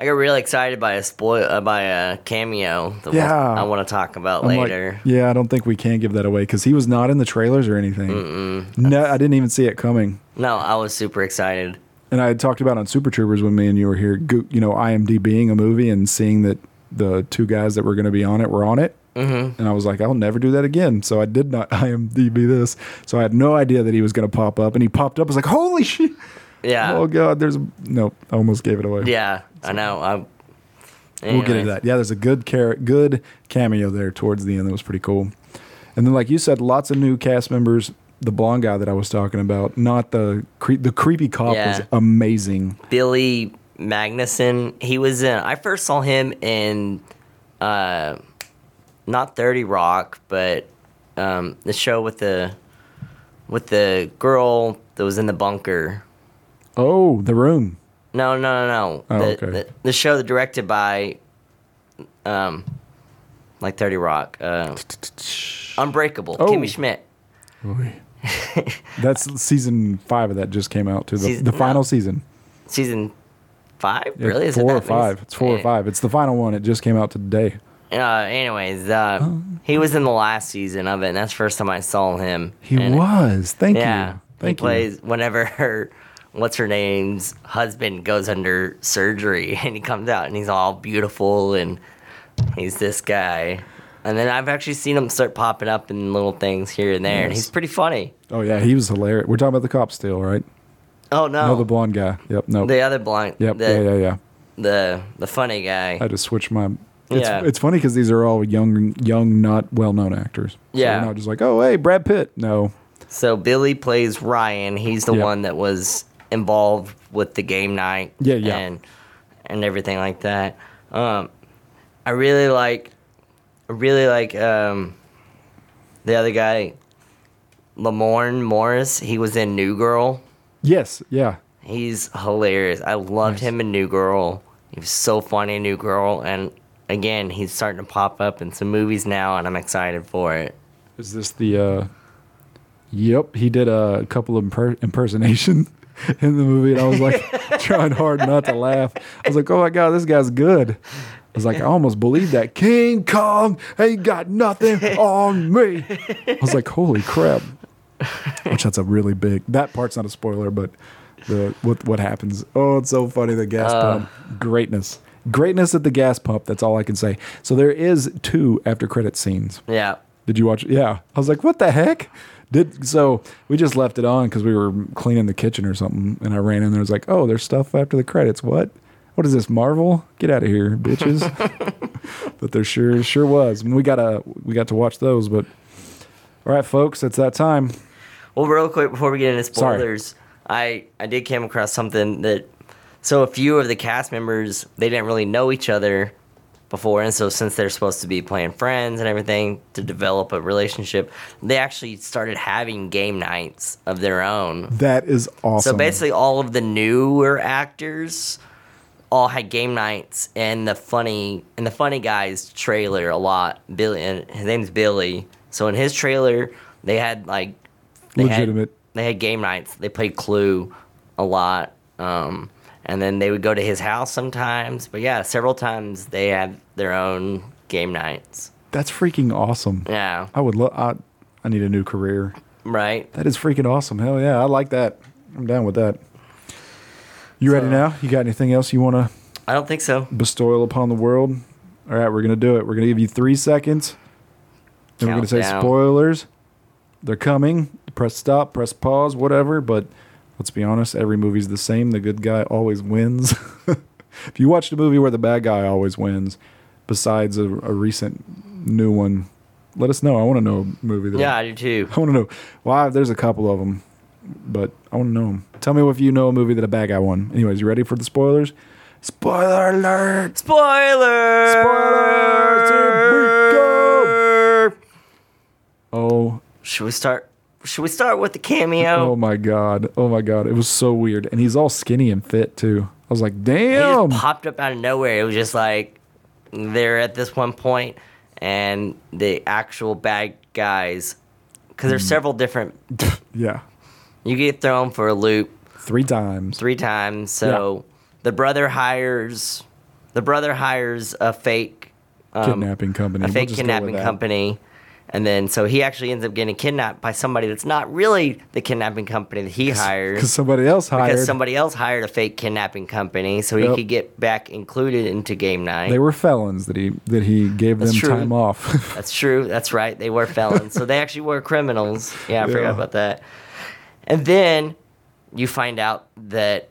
I got really excited by a spoil uh, by a cameo that yeah. I want to talk about I'm later. Like, yeah, I don't think we can give that away because he was not in the trailers or anything. Mm-mm. No, I didn't even see it coming. No, I was super excited. And I had talked about on Super Troopers when me and you were here, you know, IMDBing a movie and seeing that the two guys that were going to be on it were on it. Mm-hmm. And I was like, I'll never do that again. So I did not IMDb this. So I had no idea that he was going to pop up. And he popped up. I was like, holy shit. Yeah. Oh, God. There's a... Nope. I almost gave it away. Yeah. So I know. I'm... We'll get into that. Yeah, there's a good car- good cameo there towards the end. That was pretty cool. And then, like you said, lots of new cast members. The blonde guy that I was talking about, not the cre- the creepy cop yeah. was amazing. Billy Magnussen, he was in. I first saw him in, uh, not thirty Rock, but um, the show with the with the girl that was in the bunker. Oh, The Room. No, no, no, no. Oh, the, okay. the, the show directed by, um, like thirty Rock, uh, Unbreakable, oh. Kimmy Schmidt. That's season five of that just came out too. The, season, the final no. season. Season five, really? It's Is four it or five? It's four yeah. or five. It's the final one. It just came out today. Uh, anyways, uh, oh. he was in the last season of it, and that's the first time I saw him. He and was. Thank yeah, you. Thank he you. Plays whenever her, what's her name's husband goes under surgery, and he comes out and he's all beautiful, and he's this guy. And then I've actually seen him start popping up in little things here and there, yes. and he's pretty funny. Oh, yeah, he was hilarious. We're talking about the cop still, right? Oh, no. No, the blonde guy. Yep, no. The other blonde. Yep, the, yeah, yeah, yeah. The the funny guy. I had to switch my... It's, yeah. it's funny because these are all young, young, not well-known actors. So yeah. So not just like, oh, hey, Brad Pitt. No. So Billy plays Ryan. He's the yep. one that was involved with the game night. Yeah, yeah. And, and everything like that. Um, I really like... I really like um, the other guy, Lamorne Morris. He was in New Girl. Yes, yeah. He's hilarious. I loved nice. him in New Girl. He was so funny in New Girl. And, again, he's starting to pop up in some movies now, and I'm excited for it. Is this the uh, Yep, he did a couple of imper- impersonations in the movie, and I was like trying hard not to laugh. I was like, oh my God, this guy's good. I was like, I almost believe that. King Kong ain't got nothing on me. I was like, holy crap. Which that's a really big, that part's not a spoiler, but the what what happens. Oh, it's so funny, the gas uh, pump. Greatness. Greatness at the gas pump, that's all I can say. So there is two after credit scenes. Yeah. Did you watch it? Yeah. I was like, what the heck? Did so we just left it on because we were cleaning the kitchen or something, and I ran in there and was like, oh, there's stuff after the credits. What? What is this, Marvel? Get out of here, bitches. But there sure sure was. I mean, we got a we got to watch those, but all right, folks, it's that time. Well, real quick before we get into spoilers, I, I did come across something that so a few of the cast members, they didn't really know each other before, and so since they're supposed to be playing friends and everything to develop a relationship, they actually started having game nights of their own. That is awesome. So basically all of the newer actors all had game nights, and the funny and the funny guy's trailer a lot. Billy, and his name's Billy. So in his trailer, they had like they legitimate. Had, they had game nights. They played Clue a lot. Um, And then they would go to his house sometimes. But yeah, several times they had their own game nights. That's freaking awesome. Yeah. I would love, I, I need a new career. Right. That is freaking awesome. Hell yeah. I like that. I'm down with that. You so, ready now? You got anything else you want to? I don't think so. Bestow upon the world. All right, we're going to do it. We're going to give you three seconds. Then Count we're going to say down. Spoilers. They're coming. Press stop, press pause, whatever. But let's be honest, every movie's the same. The good guy always wins. If you watched a movie where the bad guy always wins, besides a, a recent new one, let us know. I want to know a movie. That yeah, I do too. I want to know. Well, I, there's a couple of them, but I want to know them. Tell me if you know a movie that a bad guy won. Anyways, you ready for the spoilers? Spoiler alert! Spoilers! Spoilers! Here we go! Oh. Should we start... Should we start with the cameo? Oh, my God. Oh, my God. It was so weird. And he's all skinny and fit, too. I was like, damn. He just popped up out of nowhere. It was just like they're at this one point, and the actual bad guys, because there's several different. Yeah. You get thrown for a loop. Three times. Three times. So yeah. the brother hires the brother hires a fake. Um, kidnapping company. A fake we'll kidnapping company. And then, so he actually ends up getting kidnapped by somebody that's not really the kidnapping company that he hired. Because somebody else hired. Because somebody else hired a fake kidnapping company, so yep. he could get back included into game night. They were felons that he that he gave that's them true. time off. That's true. That's right. They were felons. So they actually were criminals. Yeah, I yeah. forgot about that. And then you find out that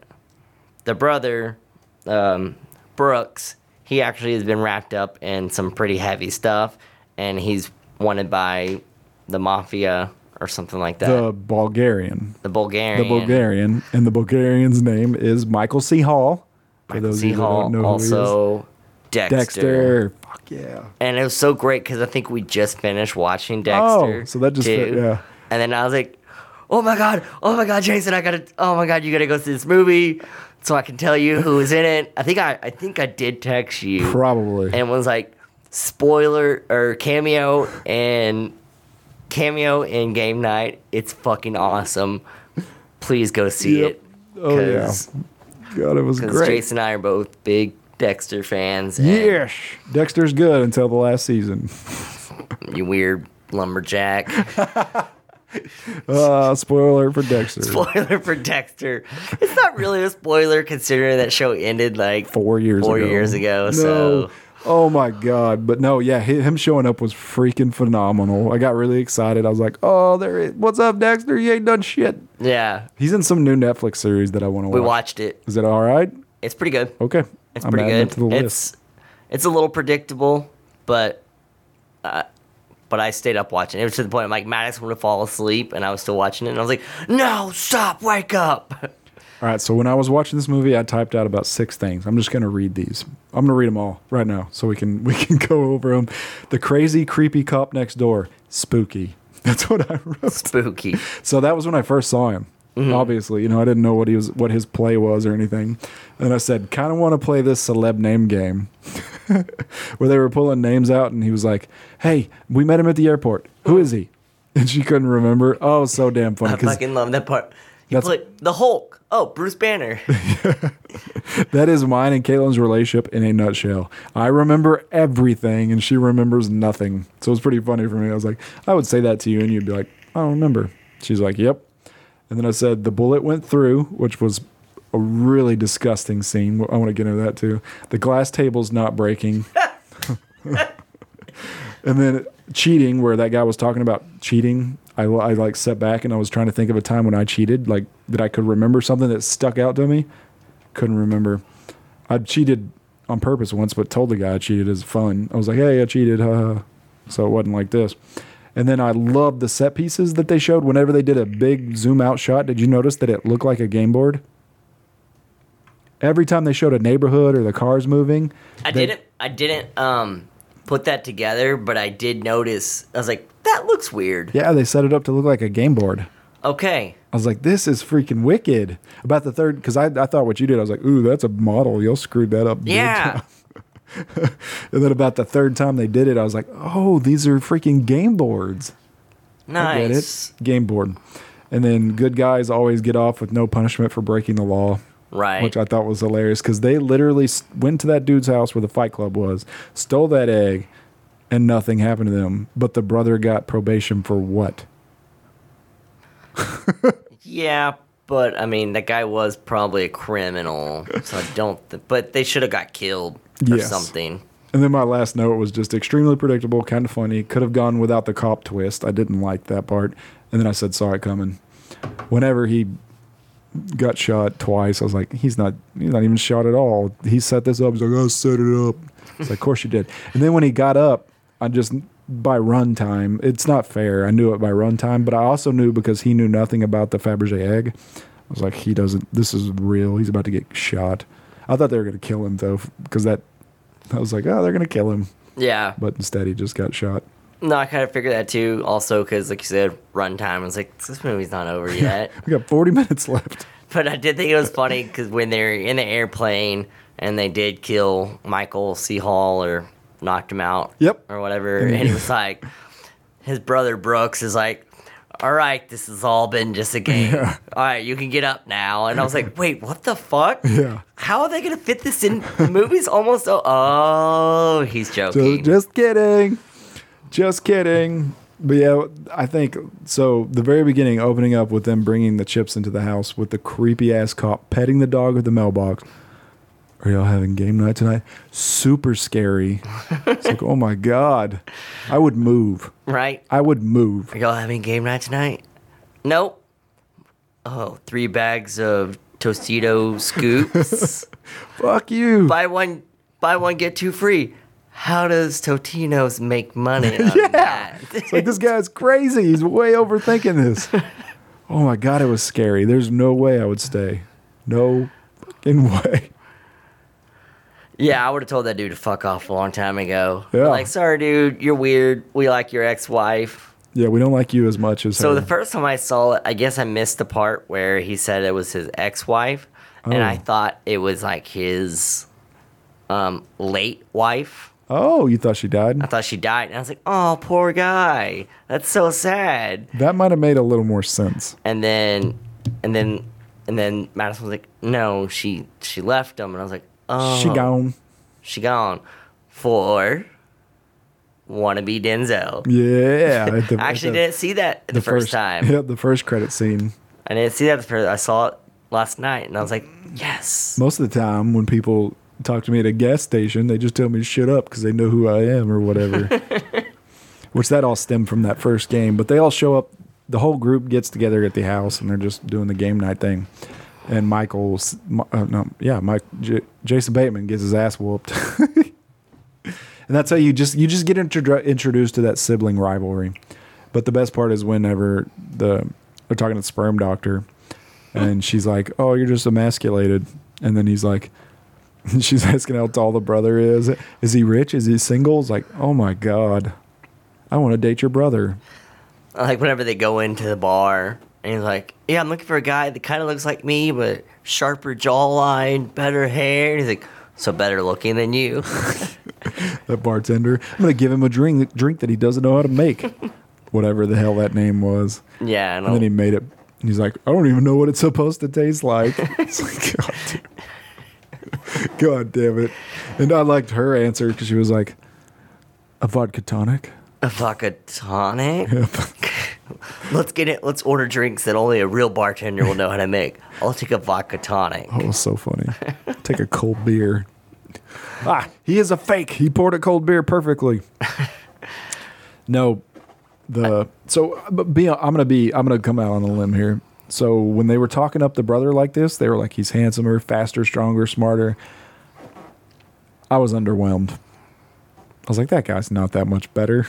the brother, um, Brooks, he actually has been wrapped up in some pretty heavy stuff, and he's wanted by the mafia or something like that. The Bulgarian. The Bulgarian. The Bulgarian. And the Bulgarian's name is Michael C. Hall. Michael for those C. Hall, know also Dexter. Dexter. Fuck yeah. And it was so great because I think we just finished watching Dexter. Oh, so that just fit, yeah. And then I was like, oh my God, oh my God, Jason, I gotta, oh my God, you gotta go see this movie so I can tell you who was in it. I think I, I think I did text you. Probably. And was like, spoiler or cameo and cameo in game night. It's fucking awesome. Please go see yep. it. Oh yeah, God, it was great. Because Jason and I are both big Dexter fans. Yes, Dexter's good until the last season. You weird lumberjack. uh, spoiler for Dexter. Spoiler for Dexter. It's not really a spoiler considering that show ended like four years four ago. Four years ago. No. So. Oh, my God. But, no, yeah, him showing up was freaking phenomenal. I got really excited. I was like, oh, there it is. What's up, Dexter? You ain't done shit. Yeah. He's in some new Netflix series that I want to watch. We watched it. Is it all right? It's pretty good. Okay. It's I'm pretty good. It to the list. It's, it's a little predictable, but uh, but I stayed up watching it. It was to the point I'm like, Maddox would fall asleep, and I was still watching it. And I was like, no, stop, wake up. All right, so when I was watching this movie, I typed out about six things. I'm just going to read these. I'm going to read them all right now so we can we can go over them. The crazy, creepy cop next door. Spooky. That's what I wrote. Spooky. So that was when I first saw him. Mm-hmm. Obviously, you know, I didn't know what he was, what his play was or anything. And I said, kind of want to play this celeb name game where they were pulling names out, and he was like, hey, we met him at the airport. Who is he? And she couldn't remember. Oh, so damn funny. I fucking love that part. You play the Hulk. Oh, Bruce Banner. That is mine and Caitlin's relationship in a nutshell. I remember everything, and she remembers nothing. So it's pretty funny for me. I was like, I would say that to you, and you'd be like, I don't remember. She's like, yep. And then I said, the bullet went through, which was a really disgusting scene. I want to get into that, too. The glass table's not breaking. And then cheating, where that guy was talking about cheating. I, I like sat back and I was trying to think of a time when I cheated, like that I could remember something that stuck out to me. Couldn't remember. I cheated on purpose once, but told the guy I cheated as fun. I was like, hey, I cheated. Uh, so it wasn't like this. And then I loved the set pieces that they showed whenever they did a big zoom out shot. Did you notice that it looked like a game board? Every time they showed a neighborhood or the cars moving. I they, didn't. I didn't. Um. Put that together, but I did notice. I was like, that looks weird. Yeah, they set it up to look like a game board. Okay. I was like, this is freaking wicked. About the third, because I, I thought what you did, I was like, ooh, that's a model. Y'all screwed that up. Yeah. And then about the third time they did it, I was like, oh, these are freaking game boards. Nice. I get it. Game board. And then good guys always get off with no punishment for breaking the law. Right. Which I thought was hilarious because they literally went to that dude's house where the Fight Club was, stole that egg, and nothing happened to them. But the brother got probation for what? Yeah, but I mean, that guy was probably a criminal. So I don't, th- but they should have got killed or yes. something. And then my last note was just extremely predictable, kind of funny. Could have gone without the cop twist. I didn't like that part. And then I said, saw it coming. Whenever he got shot twice. I was like, he's not he's not even shot at all. He set this up. He's like, I set it up. It's like, of course you did. And then when he got up, I just, by runtime, it's not fair. I knew it by runtime, but I also knew because he knew nothing about the Fabergé egg. I was like, he doesn't, this is real. He's about to get shot. I thought they were going to kill him, though, because that, I was like, oh, they're going to kill him. Yeah. But instead, he just got shot. No, I kind of figured that too, also, because, like you said, runtime. I was like, this movie's not over yet. We got forty minutes left. But I did think it was funny, because when they're in the airplane, and they did kill Michael C. Hall, or knocked him out, yep. or whatever, and he was like, his brother Brooks is like, all right, this has all been just a game. Yeah. All right, you can get up now. And I was like, wait, what the fuck? Yeah. How are they going to fit this in? The movie's almost, oh, oh, he's joking. So just kidding. Just kidding. But yeah, I think, so the very beginning, opening up with them bringing the chips into the house with the creepy-ass cop petting the dog with the mailbox. Are y'all having game night tonight? Super scary. It's like, oh my God. I would move. Right? I would move. Are y'all having game night tonight? Nope. Oh, three bags of Tostito scoops. Fuck you. Buy one, buy one, get two free. How does Totino's make money on yeah. that? It's like, this guy's crazy. He's way overthinking this. Oh, my God, it was scary. There's no way I would stay. No fucking way. Yeah, I would have told that dude to fuck off a long time ago. Yeah. Like, sorry, dude, you're weird. We like your ex-wife. Yeah, we don't like you as much as so her. So the first time I saw it, I guess I missed the part where he said it was his ex-wife, oh. and I thought it was, like, his um, late wife. Oh, you thought she died? I thought she died. And I was like, oh, poor guy. That's so sad. That might have made a little more sense. And then and then and then Madison was like, no, she she left him. And I was like, oh. She gone. She gone. For wannabe Denzel. Yeah. The, I actually the, didn't see that the, the first, first time. Yeah, the first credit scene. I didn't see that the first I saw it last night and I was like, yes. Most of the time when people talk to me at a gas station, they just tell me to shut up because they know who I am or whatever. Which that all stemmed from that first game. But they all show up. The whole group gets together at the house, and they're just doing the game night thing. And Michael's, uh, no, yeah, Mike, J- Jason Bateman gets his ass whooped. And that's how you just you just get intro- introduced to that sibling rivalry. But the best part is whenever the they're talking to the sperm doctor, and she's like, "Oh, you're just emasculated," and then he's like. And she's asking how tall the brother is. Is he rich? Is he single? It's like, oh, my God. I want to date your brother. Like, whenever they go into the bar, and he's like, yeah, I'm looking for a guy that kind of looks like me, but sharper jawline, better hair. And he's like, so better looking than you. That bartender. I'm going to give him a drink, drink that he doesn't know how to make. whatever the hell that name was. Yeah. And, and then he made it. And he's like, I don't even know what it's supposed to taste like. It's like, God damn. God damn it. And I liked her answer because she was like, a vodka tonic. A vodka tonic? Yep. Let's get it. Let's order drinks that only a real bartender will know how to make. I'll take a vodka tonic. Oh, so funny. Take a cold beer. Ah, he is a fake. He poured a cold beer perfectly. No, the so but be, I'm gonna be I'm gonna come out on a limb here. So when they were talking up the brother like this, they were like, he's handsomer, faster, stronger, smarter. I was underwhelmed. I was like, that guy's not that much better.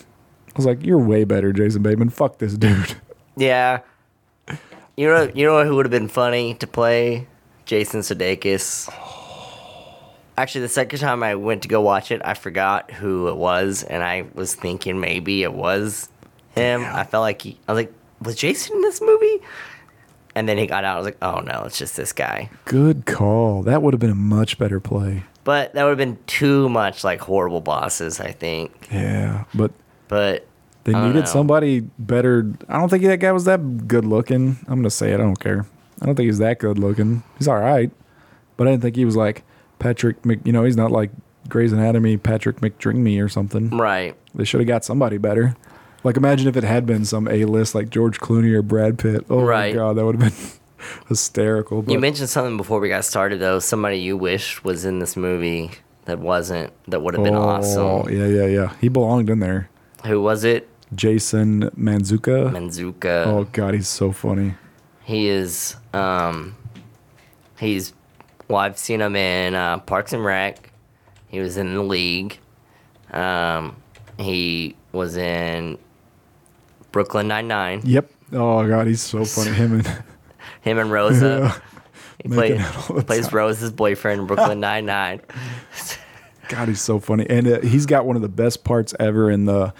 I was like, you're way better, Jason Bateman. Fuck this dude. Yeah. You know, you know who would have been funny to play? Jason Sudeikis. Oh. Actually, the second time I went to go watch it, I forgot who it was, and I was thinking maybe it was him. Damn. I felt like he, I was like, was Jason in this movie? And then he got out. I was like, oh no, it's just this guy. Good call. That would have been a much better play. But that would have been too much like Horrible Bosses, I think. Yeah, but. But they needed know. somebody better. I don't think that guy was that good looking. I'm going to say it. I don't care. I don't think he's that good looking. He's all right. But I didn't think he was like Patrick Mc... You know, he's not like Grey's Anatomy, Patrick McDreamy or something. Right. They should have got somebody better. Like imagine if it had been some A-list like George Clooney or Brad Pitt. Oh, right. My God. That would have been hysterical. But... You mentioned something before we got started, though. Somebody you wish was in this movie that wasn't, that would have been oh, awesome. Oh, yeah, yeah, yeah. He belonged in there. Who was it? Jason Manzuka. Manzuka. Oh, God, he's so funny. He is, um, he's, well, I've seen him in uh, Parks and Rec. He was in The League. Um, he was in Brooklyn Nine-Nine. Yep. Oh, God, he's so funny. Him and, Him and Rosa. Yeah. He play, plays time. Rose's boyfriend in Brooklyn Nine-Nine. God, he's so funny, and uh, he's got one of the best parts ever in the.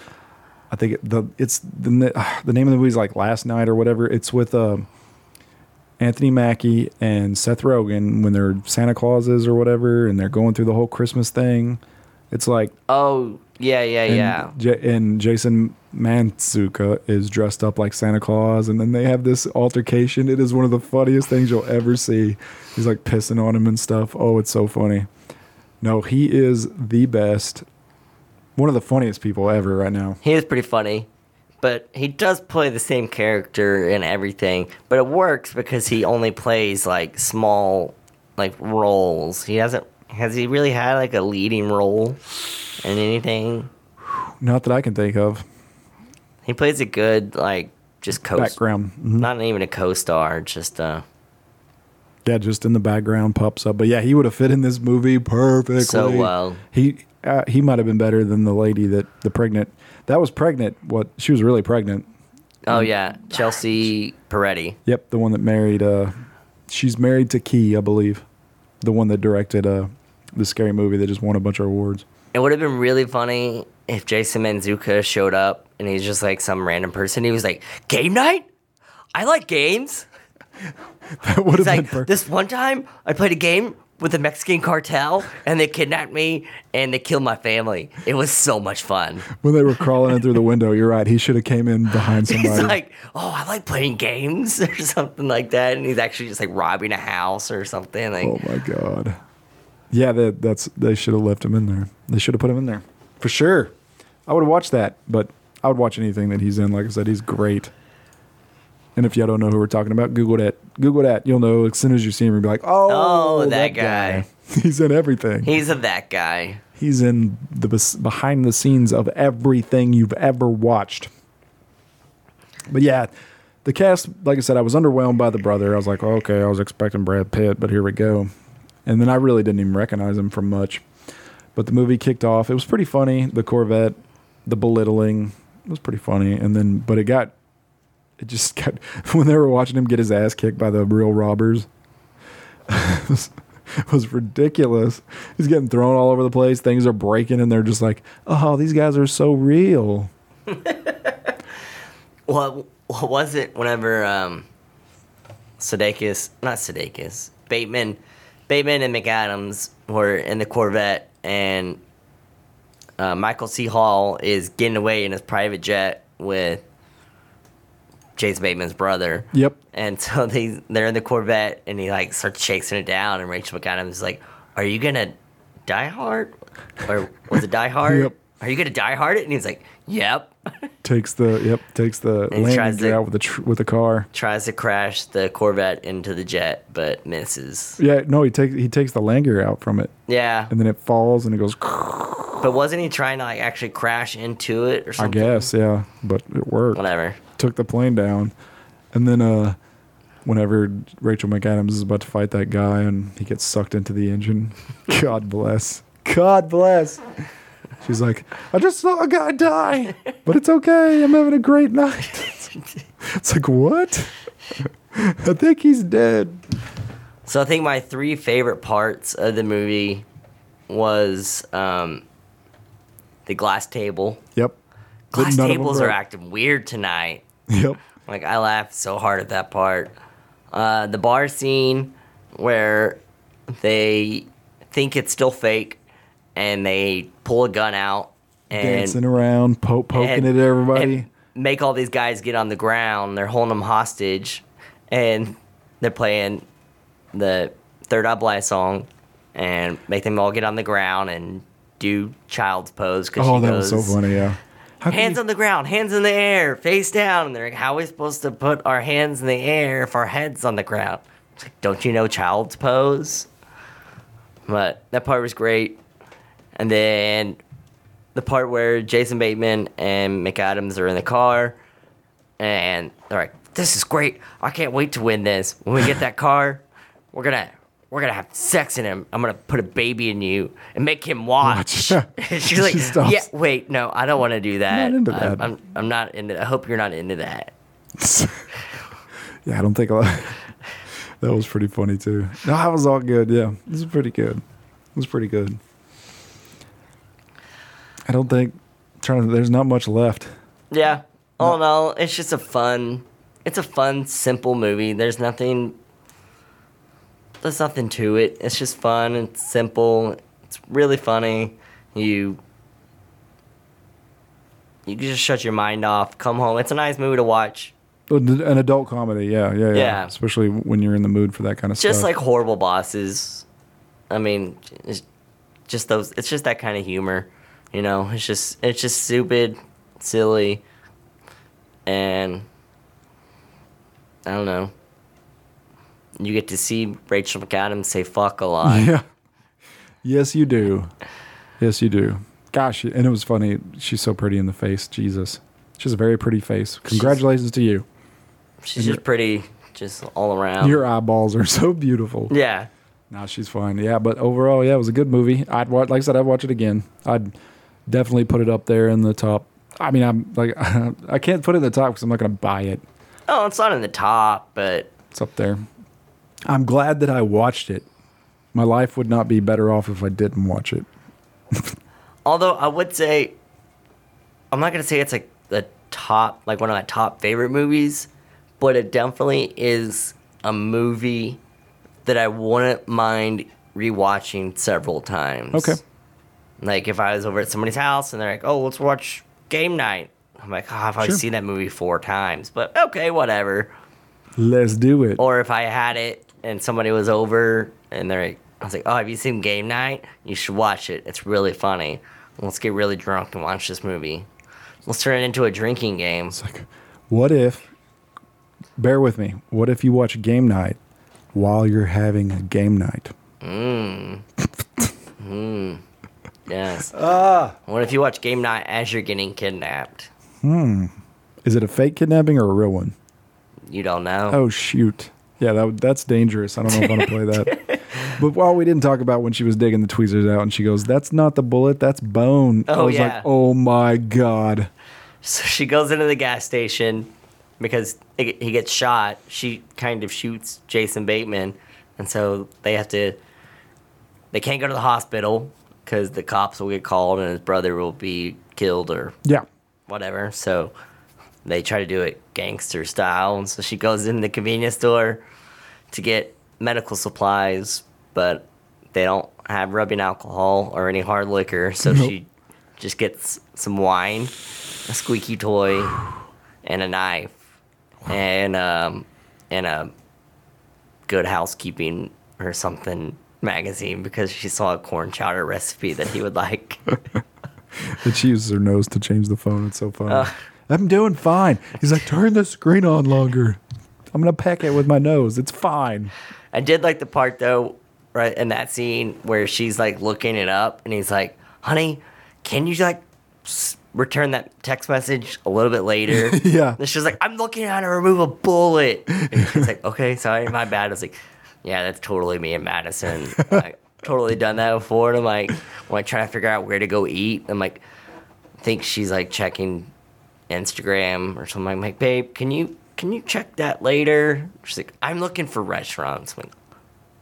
I think it, the it's the uh, the name of the movie is like Last Night or whatever. It's with um, Anthony Mackie and Seth Rogen when they're Santa Clauses or whatever, and they're going through the whole Christmas thing. It's like oh yeah yeah and yeah, J- and Jason Manzuka is dressed up like Santa Claus, and then they have this altercation. It is one of the funniest things you'll ever see. He's like pissing on him and stuff. Oh, it's so funny. No, he is the best, one of the funniest people ever right now. He is pretty funny, but he does play the same character and everything. But it works because he only plays like small, like roles. He hasn't has he really had like a leading role in anything? Not that I can think of. He plays a good like just co background, mm-hmm. Not even a co-star, just a. Yeah, just in the background pops up. But yeah, he would have fit in this movie perfectly. So well. He uh, he might have been better than the lady that the pregnant that was pregnant. What she was really pregnant. Oh and, yeah, Chelsea Peretti. Yep, the one that married. Uh, she's married to Key, I believe. The one that directed uh, the scary movie that just won a bunch of awards. It would have been really funny if Jason Manzuka showed up and he's just like some random person. He was like, "Game night? I like games." That would He's have like, been this one time I played a game with the Mexican cartel and they kidnapped me and they killed my family. It was so much fun. When they were crawling in through the window, you're right. He should have came in behind somebody. He's like, oh, I like playing games or something like that. And he's actually just like robbing a house or something. Like, oh, my God. Yeah, that, that's they should have left him in there. They should have put him in there. For sure. I would have watched that, but I would watch anything that he's in. Like I said, he's great. And if y'all don't know who we're talking about, Google that. Google that. You'll know as soon as you see him, you'll be like, oh, oh that, that guy. guy. He's in everything. He's a that guy. He's in the behind the scenes of everything you've ever watched. But yeah, the cast, like I said, I was underwhelmed by the brother. I was like, oh, okay, I was expecting Brad Pitt, but here we go. And then I really didn't even recognize him from much. But the movie kicked off. It was pretty funny. The Corvette, the belittling, it was pretty funny. And then, but it got... It just got, when they were watching him get his ass kicked by the real robbers, it was, it was ridiculous. He's getting thrown all over the place. Things are breaking, and they're just like, oh, these guys are so real. Well, what was it whenever um, Sudeikis, not Sudeikis, Bateman, Bateman and McAdams were in the Corvette, and uh, Michael C. Hall is getting away in his private jet with Jason Bateman's brother. Yep. And so they, they're in the Corvette, and he like starts chasing it down, and Rachel McAdams is like, are you going to die hard? Or was it die hard? Yep. Are you going to die hard it? And he's like, yep. Takes the, yep, takes the landing gear out with the, tr- with the car. Tries to crash the Corvette into the jet, but misses. Yeah, no, he takes he takes the landing gear out from it. Yeah. And then it falls, and it goes. But wasn't he trying to like actually crash into it or something? I guess, yeah, but it worked. Whatever. Took the plane down, and then uh, whenever Rachel McAdams is about to fight that guy, and he gets sucked into the engine. God bless. God bless. She's like, I just saw a guy die, but it's okay. I'm having a great night. It's like, what? I think he's dead. So I think my three favorite parts of the movie was um, the glass table. Yep. Glass tables are acting weird tonight. Yep. Like, I laughed so hard at that part. Uh, the bar scene where they think it's still fake. And they pull a gun out and dancing around, po- poking and, at everybody. And make all these guys get on the ground. They're holding them hostage, and they're playing the Third Eye Blind song, and make them all get on the ground and do child's pose. Cause oh, she that goes, was so funny! Yeah, How hands you- on the ground, hands in the air, face down. And they're like, "How are we supposed to put our hands in the air if our head's on the ground?" It's like, don't you know child's pose? But that part was great. And then the part where Jason Bateman and McAdams are in the car, and they're like, "This is great! I can't wait to win this. When we get that car, we're gonna we're gonna have sex in him. I'm gonna put a baby in you and make him watch." watch. She's like, she "Yeah, wait, no, I don't want to do that. I'm not into that. I'm, I'm, I'm not into. I hope you're not into that." Yeah, I don't think a lot. That was pretty funny too. No, that was all good. Yeah, this is pretty good. It was pretty good. I don't think trying to, there's not much left. Yeah. All in all, it's just a fun it's a fun, simple movie. There's nothing there's nothing to it. It's just fun, it's simple, it's really funny. You you can just shut your mind off, come home. It's a nice movie to watch. An adult comedy, yeah, yeah, yeah. yeah. Especially when you're in the mood for that kind of just stuff. Just like Horrible Bosses. I mean, it's just those it's just that kind of humor. You know, it's just it's just stupid, silly, and I don't know. You get to see Rachel McAdams say fuck a lot. Yeah. Yes, you do. Yes, you do. Gosh, and it was funny. She's so pretty in the face. Jesus. She's a very pretty face. Congratulations she's, to you. She's and just pretty just all around. Your eyeballs are so beautiful. Yeah. No, she's fine. Yeah, but overall, yeah, it was a good movie. I'd watch, like I said, I'd watch it again. I'd definitely put it up there in the top. I mean, I'm like, I can't put it in the top because I'm not going to buy it. Oh, it's not in the top, but it's up there. I'm glad that I watched it. My life would not be better off if I didn't watch it. Although I would say, I'm not going to say it's like the top, like one of my top favorite movies, but it definitely is a movie that I wouldn't mind rewatching several times. Okay. Like if I was over at somebody's house and they're like, "Oh, let's watch Game Night," I'm like, "Oh, I've already sure. seen that movie four times, but okay, whatever. Let's do it." Or if I had it and somebody was over and they're like, I was like, "Oh, have you seen Game Night? You should watch it. It's really funny. Let's get really drunk and watch this movie. Let's turn it into a drinking game." It's like, what if? Bear with me. What if you watch Game Night while you're having a game night? Mmm. Mmm. Yes. Ah. What if you watch Game Night as you're getting kidnapped? Hmm. Is it a fake kidnapping or a real one? You don't know. Oh, shoot. Yeah, that that's dangerous. I don't know if I want to play that. But while we didn't talk about when she was digging the tweezers out and she goes, "That's not the bullet, that's bone." Oh, I was yeah. like, oh, my God. So she goes into the gas station. Because he gets shot, she kind of shoots Jason Bateman, and so they have to, they can't go to the hospital because the cops will get called and his brother will be killed or yeah. whatever. So they try to do it gangster style, and so she goes in the convenience store to get medical supplies, but they don't have rubbing alcohol or any hard liquor, so nope. she just gets some wine, a squeaky toy, and a knife. and um, in a Good Housekeeping or something magazine because she saw a corn chowder recipe that he would like. And she uses her nose to change the phone. It's so funny. Uh, I'm doing fine. He's like, turn the screen on longer. I'm going to peck it with my nose. It's fine. I did like the part, though, right in that scene where she's, like, looking it up, and he's like, honey, can you, like, return that text message a little bit later? Yeah. And she's like, I'm looking at how to remove a bullet. And she's like, okay, sorry, my bad. I was like, yeah, that's totally me and Madison. Like, totally done that before. And I'm like, when I try to figure out where to go eat, I'm like, I think she's, like, checking Instagram or something. I'm like, babe, can you... Can you check that later? She's like, I'm looking for restaurants. Like,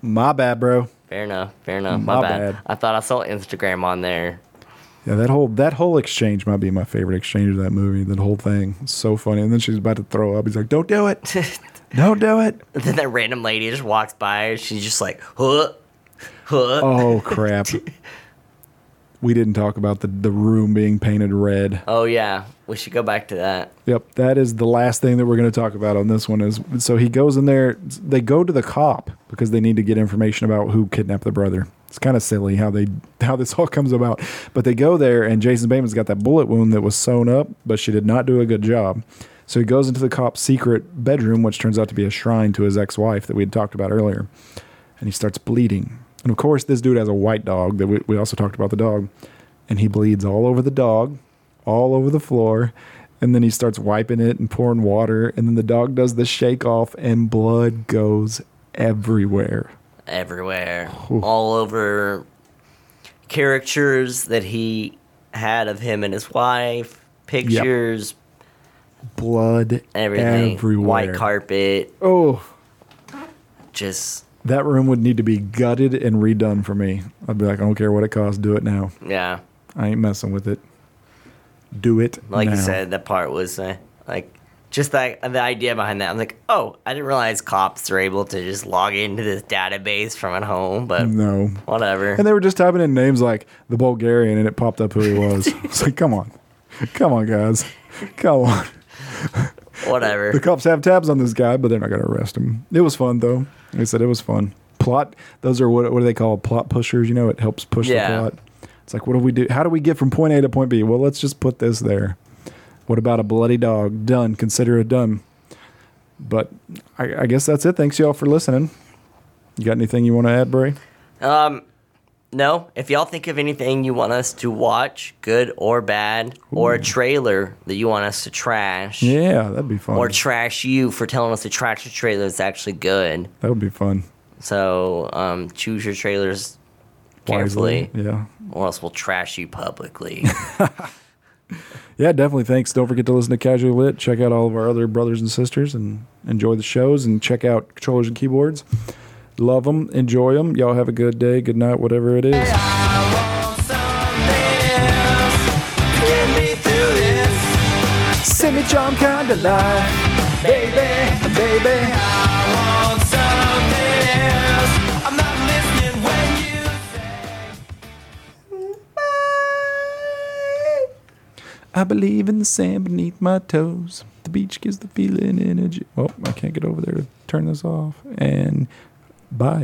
my bad, bro. Fair enough. Fair enough. My, my bad. bad. I thought I saw Instagram on there. Yeah, that whole that whole exchange might be my favorite exchange of that movie. That whole thing. It's so funny. And then she's about to throw up. He's like, don't do it. Don't do it. And then that random lady just walks by. She's just like, huh, huh. Oh, crap. We didn't talk about the, the room being painted red. Oh, yeah. We should go back to that. Yep. That is the last thing that we're going to talk about on this one. Is so he goes in there. They go to the cop because they need to get information about who kidnapped the brother. It's kind of silly how they how this all comes about. But they go there, and Jason Bateman's got that bullet wound that was sewn up, but she did not do a good job. So he goes into the cop's secret bedroom, which turns out to be a shrine to his ex-wife that we had talked about earlier. And he starts bleeding. And, of course, this dude has a white dog that we, we also talked about the dog. And he bleeds all over the dog, all over the floor. And then he starts wiping it and pouring water. And then the dog does the shake off and blood goes everywhere. Everywhere. Ooh. All over caricatures that he had of him and his wife, pictures. Yep. Blood everything. Everywhere. White carpet. Oh. Just... That room would need to be gutted and redone for me. I'd be like, I don't care what it costs. Do it now. Yeah. I ain't messing with it. Do it like now. Like you said, that part was uh, like just the, the idea behind that. I'm like, oh, I didn't realize cops are able to just log into this database from at home, but no, whatever. And they were just typing in names like the Bulgarian, and it popped up who he was. I was like, come on. Come on, guys. Come on. Whatever. The cops have tabs on this guy, but they're not going to arrest him. It was fun, though. Like I said, it was fun. Plot, those are what, what do they call plot pushers? You know, it helps push yeah. the plot. It's like, what do we do? How do we get from point A to point B? Well, let's just put this there. What about a bloody dog? Done. Consider it done. But I, I guess that's it. Thanks, y'all, for listening. You got anything you want to add, Bray? Um, no. If y'all think of anything you want us to watch, good or bad, Ooh. Or a trailer that you want us to trash. Yeah, that'd be fun. Or trash you for telling us to trash a trailer that's actually good. That would be fun. So um, choose your trailers carefully. Wisely, yeah. Or else we'll trash you publicly. Yeah, definitely. Thanks. Don't forget to listen to Casual Lit. Check out all of our other brothers and sisters and enjoy the shows and check out Controllers and Keyboards. Love them. Enjoy them. Y'all have a good day, good night, whatever it is. Send me John kind of life. Baby, baby. I want something else. I'm not listening when you say bye. I believe in the sand beneath my toes. The beach gives the feeling energy. Oh, I can't get over there to turn this off. And... Bye.